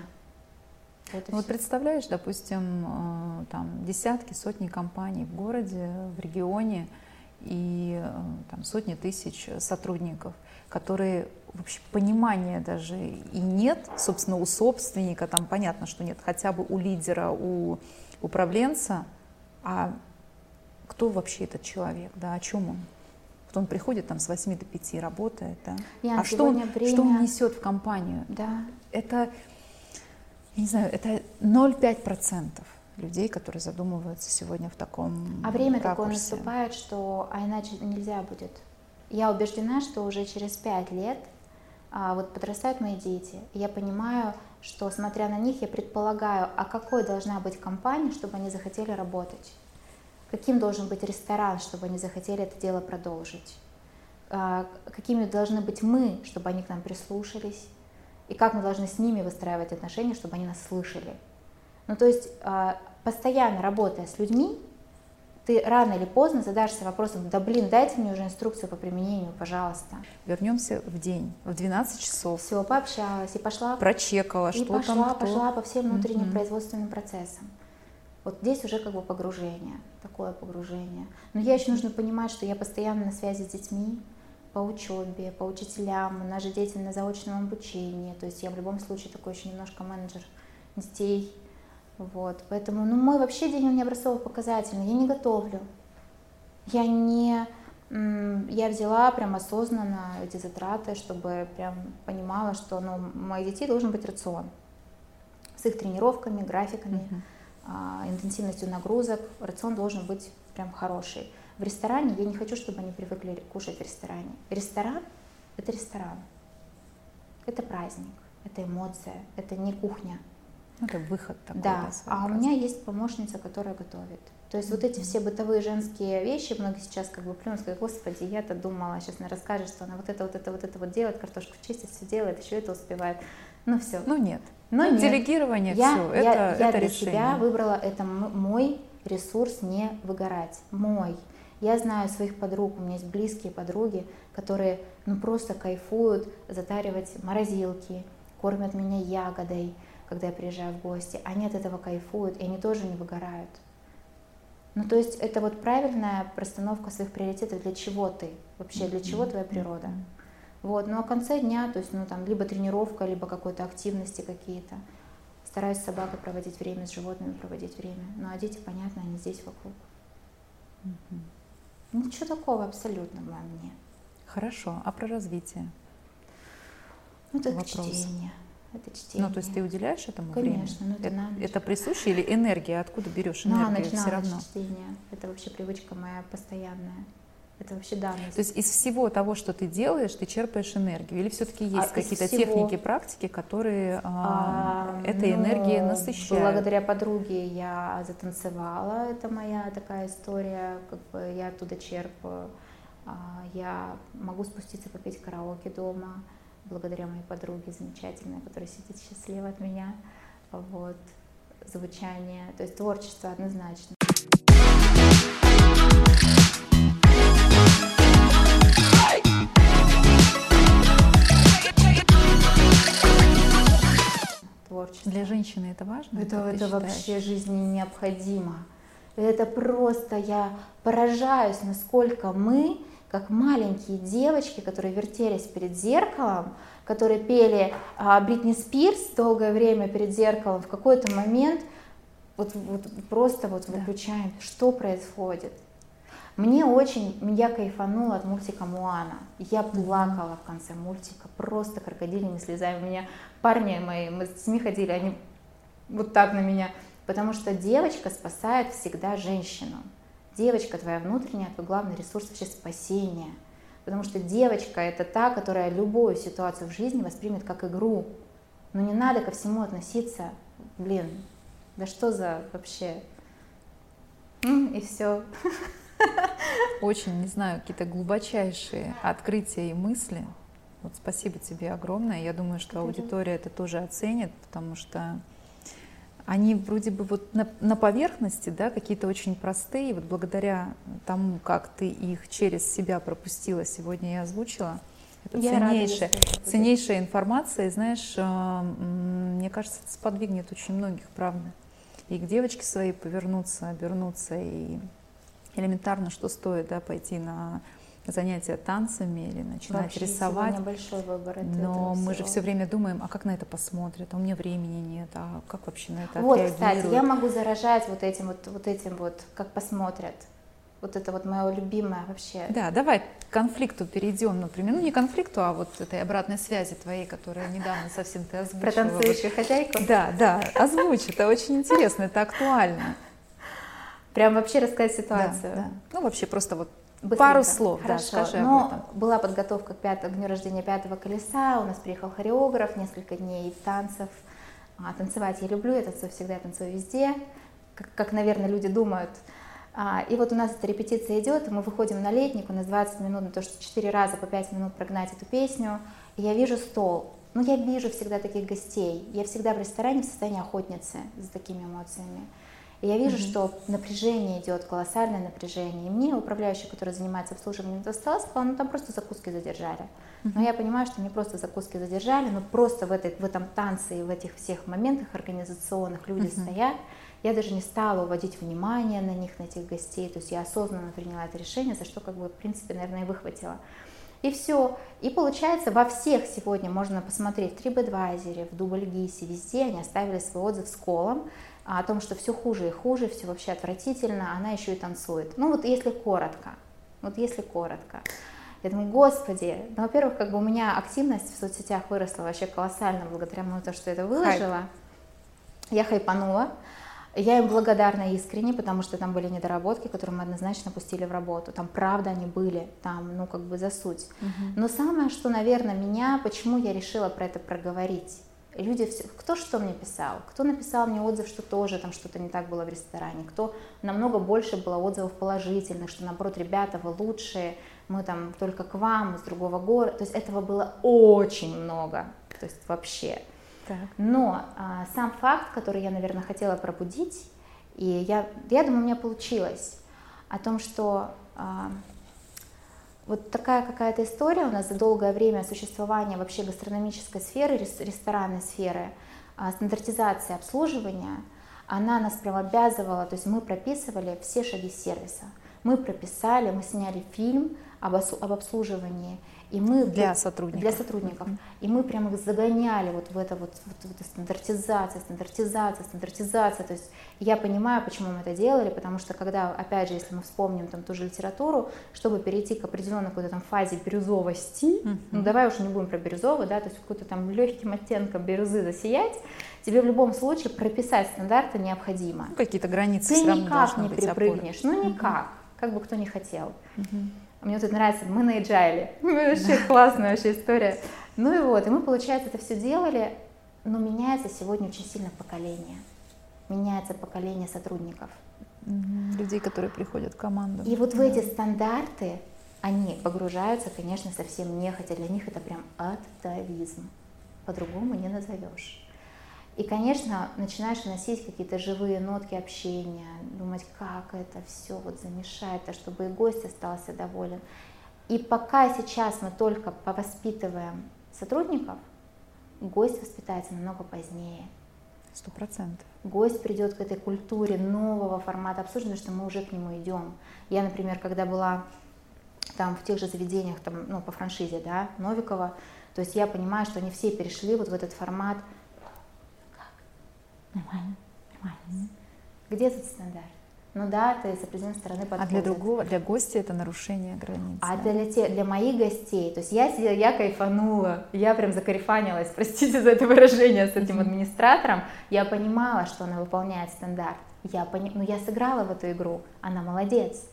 Вот представляешь, допустим, там десятки, сотни компаний в городе, в регионе и там, сотни тысяч сотрудников, которые вообще понимания даже и нет, собственно, у собственника, там понятно, что нет, хотя бы у лидера, у управленца, а кто вообще этот человек, да, о чем он? Вот он приходит там с 8 до 5, работает, да? Ян, а что он несет в компанию? Да. Это... Я не знаю, это 0,5% людей, которые задумываются сегодня в таком А время ракурсе. Такое наступает, что а иначе нельзя будет. Я убеждена, что уже через 5 лет вот подрастают мои дети. Я понимаю, что, смотря на них, я предполагаю, а какой должна быть компания, чтобы они захотели работать? Каким должен быть ресторан, чтобы они захотели это дело продолжить? Какими должны быть мы, чтобы они к нам прислушались? И как мы должны с ними выстраивать отношения, чтобы они нас слышали. Ну, то есть, постоянно работая с людьми, ты рано или поздно задашься вопросом, да блин, дайте мне уже инструкцию по применению, пожалуйста. Вернемся в день, в 12 часов. Все, пообщалась и пошла. Прочекала, что там, кто. И пошла по всем внутренним производственным процессам. Вот здесь уже как бы погружение, такое погружение. Но я еще нужно понимать, что я постоянно на связи с детьми, по учебе, по учителям, у нас же дети на заочном обучении, то есть я в любом случае такой еще немножко менеджер детей, вот, поэтому, ну, мой вообще день у меня образцово показательный, я не готовлю, я взяла прям осознанно эти затраты, чтобы прям понимала, что, ну, у моих детей должен быть рацион с их тренировками, графиками, интенсивностью нагрузок, рацион должен быть прям хороший. В ресторане я не хочу, чтобы они привыкли кушать в ресторане. Ресторан. Это праздник, это эмоция, это не кухня. Это выход такой. Да, а у меня есть помощница, которая готовит. То есть вот эти все бытовые женские вещи, многие сейчас как бы плюнут, сказать, господи, я-то думала, сейчас она расскажет, что она вот это делает, картошку чистит, все делает, еще это успевает. Ну все. Ну нет. Но нет. Делегирование, все, это решение. Я для себя выбрала, это мой ресурс, не выгорать, мой. Я знаю своих подруг, у меня есть близкие подруги, которые просто кайфуют затаривать морозилки, кормят меня ягодой, когда я приезжаю в гости. Они от этого кайфуют, и они тоже не выгорают. Ну, то есть это вот правильная расстановка своих приоритетов, для чего ты вообще, для чего твоя природа. Вот. Ну а в конце дня, то есть, ну, там, либо тренировка, либо какой-то активности какие-то. Стараюсь с собакой проводить время, с животными проводить время. Ну а дети, понятно, они здесь вокруг. Угу. Ничего такого абсолютно во мне. Хорошо. А про развитие? Ну, это чтение. Это чтение. Ну, то есть ты уделяешь этому конечно, время? Конечно. Ну, это присуще или энергия? Откуда берешь энергию? На ночь чтение. Это вообще привычка моя постоянная. Это вообще данность. То есть из всего того, что ты делаешь, ты черпаешь энергию? Или все-таки есть какие-то техники, практики, которые этой энергией насыщают? Благодаря подруге я затанцевала. Это моя такая история. Как бы я оттуда черпаю. Я могу спуститься попеть караоке дома. Благодаря моей подруге замечательной, которая сидит сейчас слева от меня. Вот. Звучание. То есть творчество однозначно. Творчество. Для женщины это важно? Это вообще жизни необходимо. Это просто я поражаюсь, насколько мы, как маленькие девочки, которые вертелись перед зеркалом, которые пели Бритни Спирс долгое время перед зеркалом, в какой-то момент просто выключаем, что происходит. Я кайфанула от мультика «Моана». Я плакала в конце мультика, просто крокодильными слезами. У меня парни мои, мы с ними ходили, они вот так на меня. Потому что девочка спасает всегда женщину. Девочка твоя внутренняя, твой главный ресурс вообще спасение. Потому что девочка это та, которая любую ситуацию в жизни воспримет как игру. Но не надо ко всему относиться. Блин, да что за вообще? И все. Очень, не знаю, какие-то глубочайшие открытия и мысли. Вот спасибо тебе огромное. Я думаю, что аудитория это тоже оценит, потому что они вроде бы вот на поверхности, да, какие-то очень простые. Вот благодаря тому, как ты их через себя пропустила сегодня и озвучила, это ценнейшая информация. И знаешь, мне кажется, это сподвигнет очень многих, правда. И к девочке своей повернуться, обернуться. И элементарно, что стоит, да, пойти на занятия танцами или начинать вообще рисовать. Сегодня большой выбор. Но мы же все время думаем, а как на это посмотрят, а у меня времени нет, а как вообще на это отреагируют. Кстати, я могу заражать этим, как посмотрят. Вот это вот мое любимое вообще. Да, давай к конфликту перейдем, например. Ну, не конфликту, а вот этой обратной связи твоей, которая недавно совсем ты озвучила. Про танцующую хозяйку? Да, озвучь, это очень интересно, это актуально. Прям вообще рассказать ситуацию? Да. Ну, вообще просто вот быстренько. Пару слов, скажи об этом. Была подготовка к дню рождения «Пятого колеса», у нас приехал хореограф, несколько дней танцев. Танцевать я люблю, я танцую всегда, я танцую везде, как, наверное, люди думают. И вот у нас эта репетиция идет, и мы выходим на летник, у нас 20 минут, на то, что 4 раза по 5 минут прогнать эту песню, и я вижу стол. Ну, я вижу всегда таких гостей, я всегда в ресторане в состоянии охотницы с такими эмоциями. И я вижу, что напряжение идет, колоссальное напряжение. И мне управляющий, который занимается обслуживанием этого стола, сказал, там просто закуски задержали. Но я понимаю, что не просто закуски задержали, но просто в этом танце и в этих всех моментах организационных люди стоят. Я даже не стала уводить внимание на них, на этих гостей. То есть я осознанно приняла это решение, за что, в принципе, наверное, и выхватила. И все. И получается, во всех сегодня можно посмотреть, в TripAdvisor, в Дубльгисе, везде они оставили свой отзыв с колом, о том, что все хуже и хуже, все вообще отвратительно, она еще и танцует. Ну вот если коротко. Я думаю, господи, во-первых, у меня активность в соцсетях выросла вообще колоссально благодаря тому, что это выложила. Я хайпанула. Я им благодарна искренне, потому что там были недоработки, которые мы однозначно пустили в работу. Там правда они были, там, за суть. Но самое, что, наверное, почему я решила про это проговорить. Люди, кто что мне писал, кто написал мне отзыв, что тоже там что-то не так было в ресторане, кто намного больше было отзывов положительных, что наоборот, ребята, вы лучшие, мы там только к вам, из другого города. То есть этого было очень много, то есть вообще. Так. Но сам факт, который я, наверное, хотела пробудить, и я думаю, у меня получилось, о том, что... Вот такая какая-то история у нас за долгое время существования вообще гастрономической сферы, ресторанной сферы, стандартизация обслуживания, она нас прям обязывала, то есть мы прописывали все шаги сервиса. Мы сняли фильм об обслуживании, И мы для сотрудников. Для сотрудников. И мы прям их загоняли вот в это вот стандартизация. То есть я понимаю, почему мы это делали, потому что когда, опять же, если мы вспомним там ту же литературу, чтобы перейти к определенной какой-то там фазе бирюзовости, ну давай уж не будем про бирюзовый, да, то есть какой-то там легким оттенком бирюзы засиять, тебе в любом случае прописать стандарты необходимо. Ну, какие-то границы все равно должны быть. Ты никак не припрыгнешь, ну никак, как бы кто ни хотел. Мне вот это нравится, мы на agile, вообще классная вообще история. Ну и вот, и мы, получается, это все делали, но меняется сегодня очень сильно поколение. Меняется поколение сотрудников. Людей, которые приходят в команду. И вот в эти стандарты они погружаются, конечно, совсем нехотя. Для них это прям атовизм. По-другому не назовешь. И, конечно, начинаешь вносить какие-то живые нотки общения, думать, как это все вот замешать, а чтобы и гость остался доволен. И пока сейчас мы только повоспитываем сотрудников, гость воспитается намного позднее. 100%. Гость придет к этой культуре нового формата обслуживания, потому что мы уже к нему идем. Я, например, когда была там в тех же заведениях, там, ну, по франшизе, да, Новикова, то есть я понимаю, что они все перешли вот в этот формат. Нормально, нормально. Где этот стандарт? Ну да, ты с определенной стороны подходит. А для другого, для гостя это нарушение границ. А да? для моих гостей, то есть я сидела, я кайфанула, я прям закарифанилась, простите за это выражение, с этим администратором. Я понимала, что она выполняет стандарт. Я сыграла в эту игру, она молодец.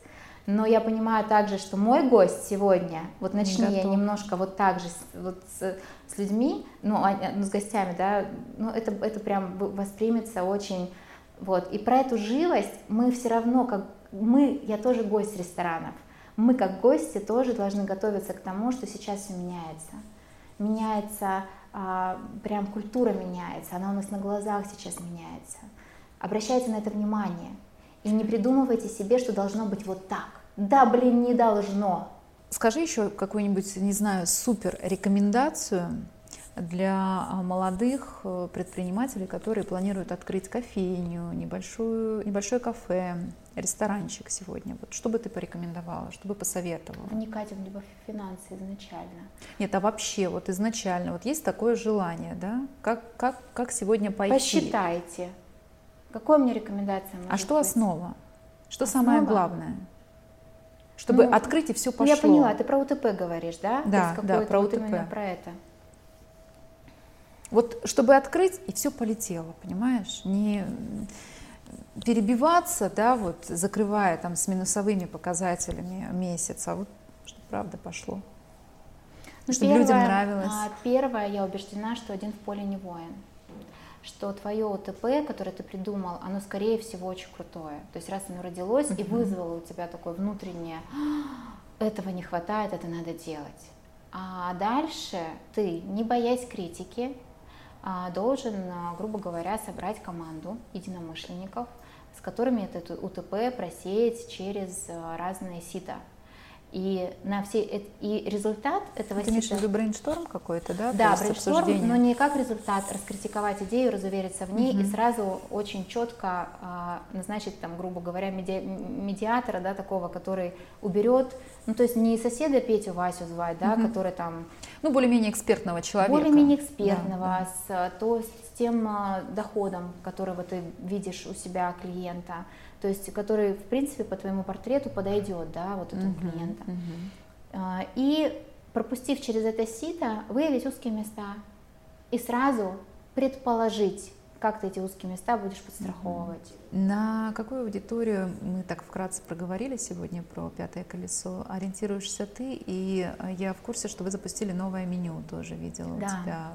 Но я понимаю также, что мой гость сегодня, вот начни я немножко вот так же вот с людьми, ну, с гостями, да, ну, это прям воспримется очень, вот. И про эту живость мы все равно, как мы, я тоже гость ресторанов, мы как гости тоже должны готовиться к тому, что сейчас все меняется. Меняется, прям культура меняется, она у нас на глазах сейчас меняется. Обращайте на это внимание. И не придумывайте себе, что должно быть вот так. Да, блин, не должно. Скажи еще какую-нибудь, не знаю, супер рекомендацию для молодых предпринимателей, которые планируют открыть кофейню, небольшое кафе, ресторанчик сегодня. Вот что бы ты порекомендовала, что бы посоветовала? Вникать в финансы изначально. Нет, а вообще вот изначально. Вот есть такое желание, да? Как сегодня пойти? Посчитайте. Какой мне рекомендация? А что быть? Основа? Что основа? Самое главное? Чтобы открыть и все пошло. Я поняла, ты про УТП говоришь, да? Да, про УТП. Именно про это. Вот чтобы открыть и все полетело, понимаешь? Не перебиваться, да, вот закрывая там с минусовыми показателями месяц, а вот чтобы правда пошло. Ну, чтобы людям нравилось. Первое, я убеждена, что один в поле не воин. Что твое ОТП, которое ты придумал, оно, скорее всего, очень крутое. То есть раз оно родилось и вызвало у тебя такое внутреннее «этого не хватает, это надо делать». А дальше ты, не боясь критики, должен, грубо говоря, собрать команду единомышленников, с которыми этот УТП просеять через разные сита. И результат этого... Ты имеешь в виду брейншторм какой-то, да? Да, брейншторм, но не как результат раскритиковать идею, разувериться в ней и сразу очень четко назначить, там, грубо говоря, медиатора, да, такого, который уберет, ну, то есть не соседа Петю, Васю звать, да, который там... Ну, более-менее экспертного человека. Более-менее экспертного, да. С тем доходом, которого ты видишь у себя клиента. То есть, который, в принципе, по твоему портрету подойдет, да, вот этого клиента. И, пропустив через это сито, выявить узкие места и сразу предположить, как ты эти узкие места будешь подстраховывать. На какую аудиторию, мы так вкратце проговорили сегодня про «Пятое колесо», ориентируешься ты, и я в курсе, что вы запустили новое меню, тоже видела у тебя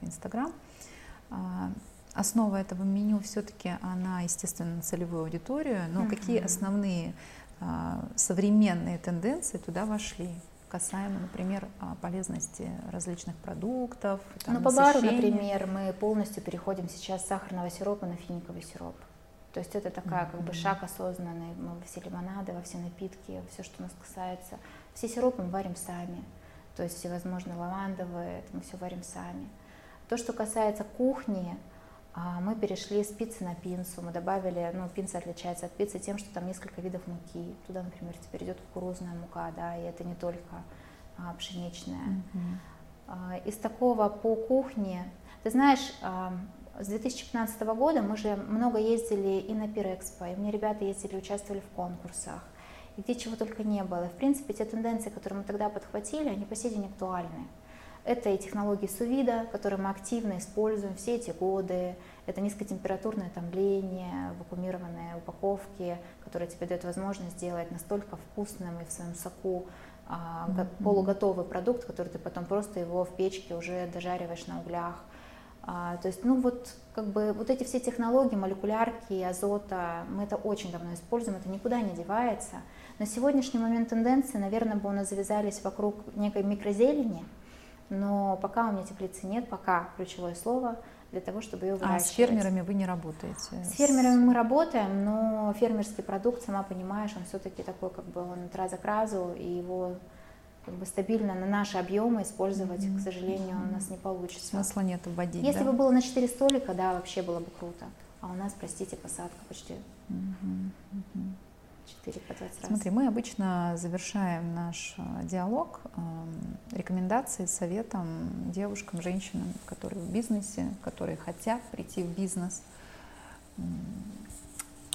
в Инстаграм. Основа этого меню все-таки, она, естественно, на целевую аудиторию, но какие основные современные тенденции туда вошли? Касаемо, например, полезности различных продуктов, там, ну, по бару, например, мы полностью переходим сейчас с сахарного сиропа на финиковый сироп. То есть это такая как бы шаг осознанный. Мы во все лимонады, во все напитки, все, что нас касается. Все сиропы мы варим сами. То есть всевозможные лавандовые, это мы все варим сами. То, что касается кухни, мы перешли с пиццы на пинцу, мы добавили, ну, пинца отличается от пиццы тем, что там несколько видов муки. Туда, например, теперь идет кукурузная мука, да, и это не только пшеничная. Из такого по кухне, ты знаешь, с 2015 года мы же много ездили и на Пирэкспо, и мне ребята ездили, участвовали в конкурсах, и где чего только не было. В принципе, те тенденции, которые мы тогда подхватили, они по сей день актуальны. Это и технологии сувида, которые мы активно используем все эти годы. Это низкотемпературное томление, вакуумированные упаковки, которые тебе дают возможность сделать настолько вкусным и в своем соку полуготовый продукт, который ты потом просто его в печке уже дожариваешь на углях. То есть, ну вот, как бы, вот эти все технологии, молекулярки, азота, мы это очень давно используем, это никуда не девается. На сегодняшний момент тенденции, наверное, бы у нас завязались вокруг некой микрозелени, но пока у меня теплицы нет, пока ключевое слово для того, чтобы ее выращивать. А с фермерами вы не работаете? С фермерами мы работаем, но фермерский продукт, сама понимаешь, он все-таки такой, как бы, он от раза к разу, и его как бы стабильно на наши объемы использовать, к сожалению, у нас не получится. Смысла нет вводить. Если бы было на 4 столика, да, вообще было бы круто. А у нас, простите, посадка почти 4 по 20 раз. Смотри, мы обычно завершаем наш диалог рекомендацией, советом девушкам, женщинам, которые в бизнесе, которые хотят прийти в бизнес.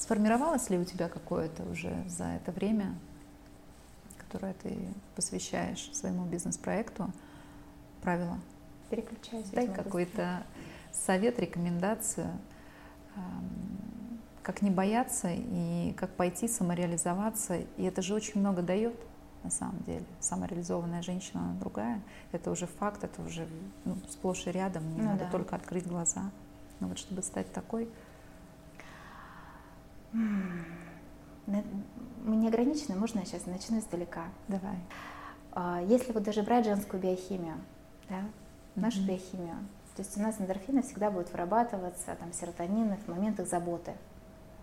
Сформировалось ли у тебя какое-то уже за это время, которое ты посвящаешь своему бизнес-проекту, правило? Переключаюсь. Дай какой-то совет, рекомендацию, как не бояться и как пойти самореализоваться. И это же очень много дает, на самом деле. Самореализованная женщина, она другая. Это уже факт, это уже сплошь и рядом. Не надо только открыть глаза. Но вот чтобы стать такой... Мы не ограничены, можно я сейчас начну издалека? Давай. Если вот даже брать женскую биохимию, да, нашу биохимию, то есть у нас эндорфины всегда будут вырабатываться, там, серотонины в моментах заботы.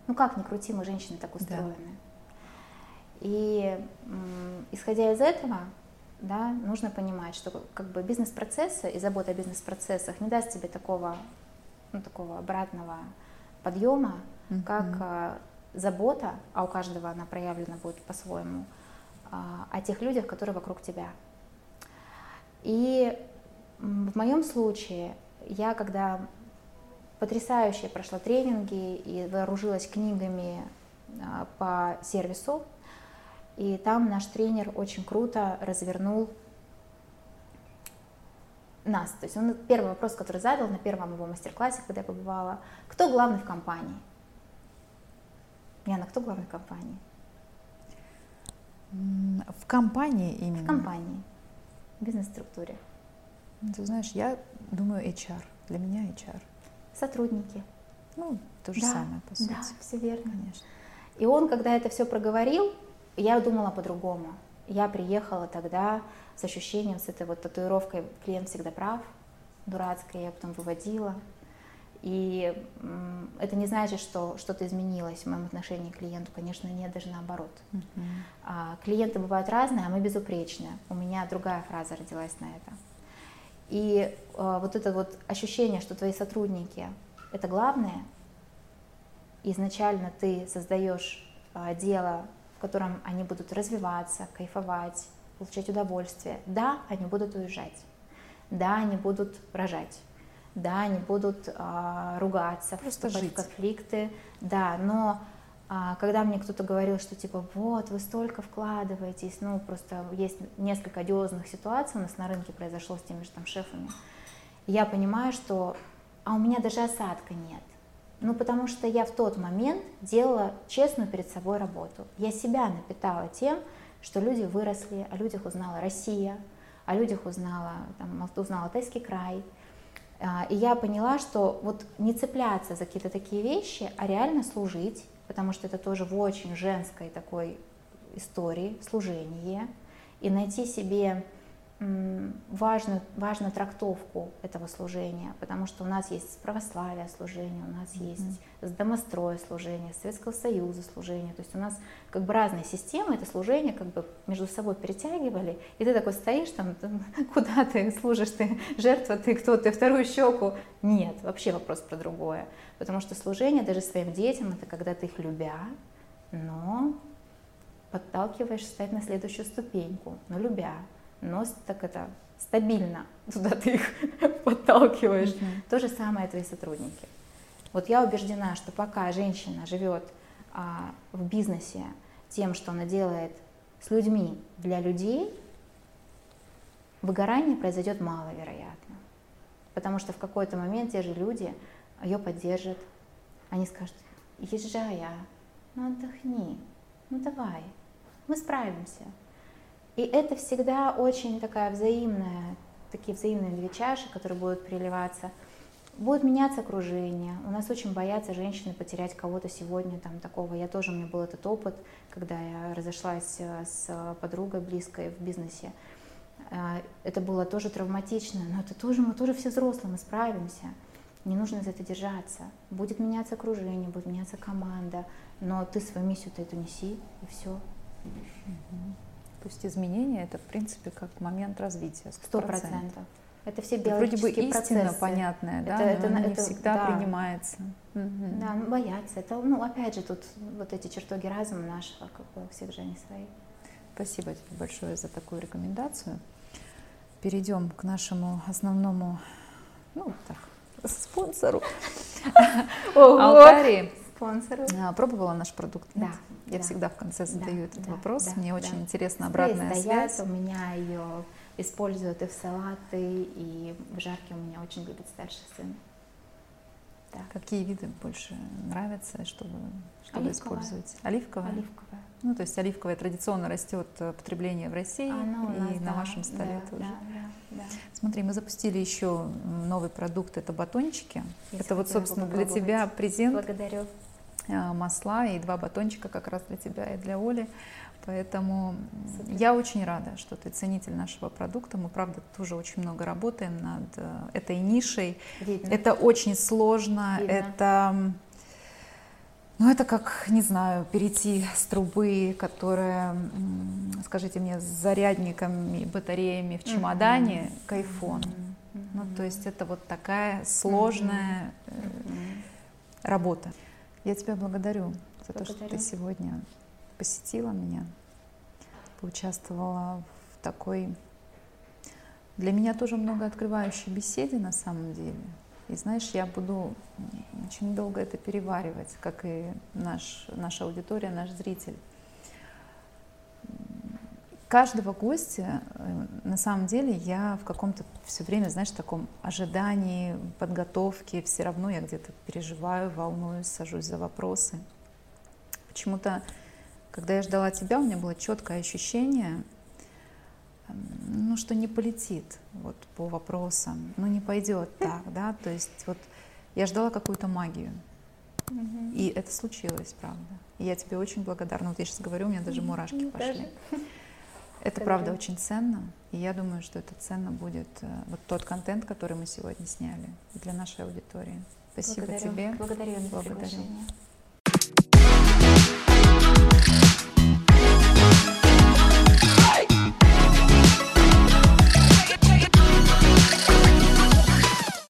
Ну как ни крути, мы женщины так устроены. Да. И исходя из этого, да, нужно понимать, что как бы бизнес-процессы и забота о бизнес-процессах не даст тебе такого, ну, такого обратного подъема, как... забота, а у каждого она проявлена будет по-своему, о тех людях, которые вокруг тебя. И в моем случае я, когда потрясающе прошла тренинги и вооружилась книгами по сервису, и там наш тренер очень круто развернул нас. То есть он первый вопрос, который задал на первом его мастер-классе, когда я побывала: кто главный в компании? Яна, кто главный в компании? В компании именно? В компании, в бизнес-структуре. Ты знаешь, я думаю HR, для меня HR. Сотрудники. Ну, то же самое, по сути. Да, все верно. Конечно. И он, когда это все проговорил, я думала по-другому. Я приехала тогда с ощущением, с этой вот татуировкой «клиент всегда прав», дурацкой, я потом выводила. И это не значит, что что-то изменилось в моем отношении к клиенту, конечно, нет, даже наоборот. Клиенты бывают разные, а мы безупречны. У меня другая фраза родилась на это. И вот это вот ощущение, что твои сотрудники – это главное, изначально ты создаешь дело, в котором они будут развиваться, кайфовать, получать удовольствие. Да, они будут уезжать, да, они будут рожать. Да, они будут ругаться, просто вступать в конфликты, да, но когда мне кто-то говорил, что типа вот, вы столько вкладываетесь, ну просто есть несколько одиозных ситуаций у нас на рынке произошло с теми же там шефами, я понимаю, что у меня даже осадка нет, ну потому что я в тот момент делала честную перед собой работу, я себя напитала тем, что люди выросли, о людях узнала Россия, о людях узнала Алтайский край. И я поняла, что вот не цепляться за какие-то такие вещи, а реально служить, потому что это тоже в очень женской такой истории, служение, и найти себе важную трактовку этого служения, потому что у нас есть православие служение, у нас есть домострой служение, Советского Союза служение, то есть у нас как бы разные системы, это служение как бы между собой перетягивали, и ты такой стоишь там куда ты служишь, ты жертва, ты кто, ты вторую щеку, нет, вообще вопрос про другое, потому что служение даже своим детям, это когда ты их любя, но подталкиваешь стать на следующую ступеньку, но любя. но так это стабильно, туда ты их подталкиваешь. Mm-hmm. То же самое твои сотрудники. Вот я убеждена, что пока женщина живет в бизнесе тем, что она делает с людьми для людей, выгорание произойдет маловероятно. Потому что в какой-то момент те же люди ее поддержат. Они скажут: езжай, ну отдохни, ну давай, мы справимся. И это всегда очень такая взаимная, такие взаимные две чаши, которые будут переливаться. Будет меняться окружение. У нас очень боятся женщины потерять кого-то сегодня, там, такого. Я тоже, у меня был этот опыт, когда я разошлась с подругой близкой в бизнесе. Это было тоже травматично, но это тоже, мы тоже все взрослые, мы справимся. Не нужно за это держаться. Будет меняться окружение, будет меняться команда, но ты свою миссию-то эту неси, и все. То есть изменения — это, в принципе, как момент развития. 100%. Это все биологические процессы. Вроде бы истина процессы. Понятная, да, это, но это не всегда да. принимается. Угу. Да, ну, бояться. Это, ну, опять же, тут вот эти чертоги разума нашего, как у всех же они свои. Спасибо тебе большое за такую рекомендацию. Перейдем к нашему основному, ну, так, спонсору. Алтарии. Спонсору. Пробовала наш продукт? Да. Я всегда в конце задаю этот вопрос. Мне очень интересна обратная связь. У меня ее... используют и в салаты, и в жарке. У меня очень любит старший сын. Да. Какие виды больше нравятся, что вы используете? Оливковая? Оливковая. Ну, то есть оливковая традиционно растет потребление в России, и на вашем столе тоже. Да. Смотри, мы запустили еще новый продукт, это батончики. Это вот, собственно, для тебя презент. Благодарю. Масла и 2 батончика как раз для тебя и для Оли. Поэтому я очень рада, что ты ценитель нашего продукта. Мы, правда, тоже очень много работаем над этой нишей. Видно. Это очень сложно. Видно. Это как, не знаю, перейти с трубы, которая, скажите мне, с зарядниками, батареями в чемодане, к айфону. То есть это вот такая сложная работа. Я тебя благодарю за то, что ты сегодня посетила меня, поучаствовала в такой, для меня тоже многооткрывающей беседе на самом деле. И знаешь, я буду очень долго это переваривать, как и наша аудитория, наш зритель. Каждого гостя, на самом деле, я в каком-то все время, знаешь, в таком ожидании, подготовке, все равно я где-то переживаю, волнуюсь, сажусь за вопросы. Почему-то, когда я ждала тебя, у меня было четкое ощущение, что не полетит вот по вопросам, не пойдет так, да, то есть вот я ждала какую-то магию. И это случилось, правда. И я тебе очень благодарна. Вот я сейчас говорю, у меня даже мурашки пошли. Это правда очень ценно, и я думаю, что это ценно будет вот тот контент, который мы сегодня сняли для нашей аудитории. Спасибо тебе. Благодарю за приглашение.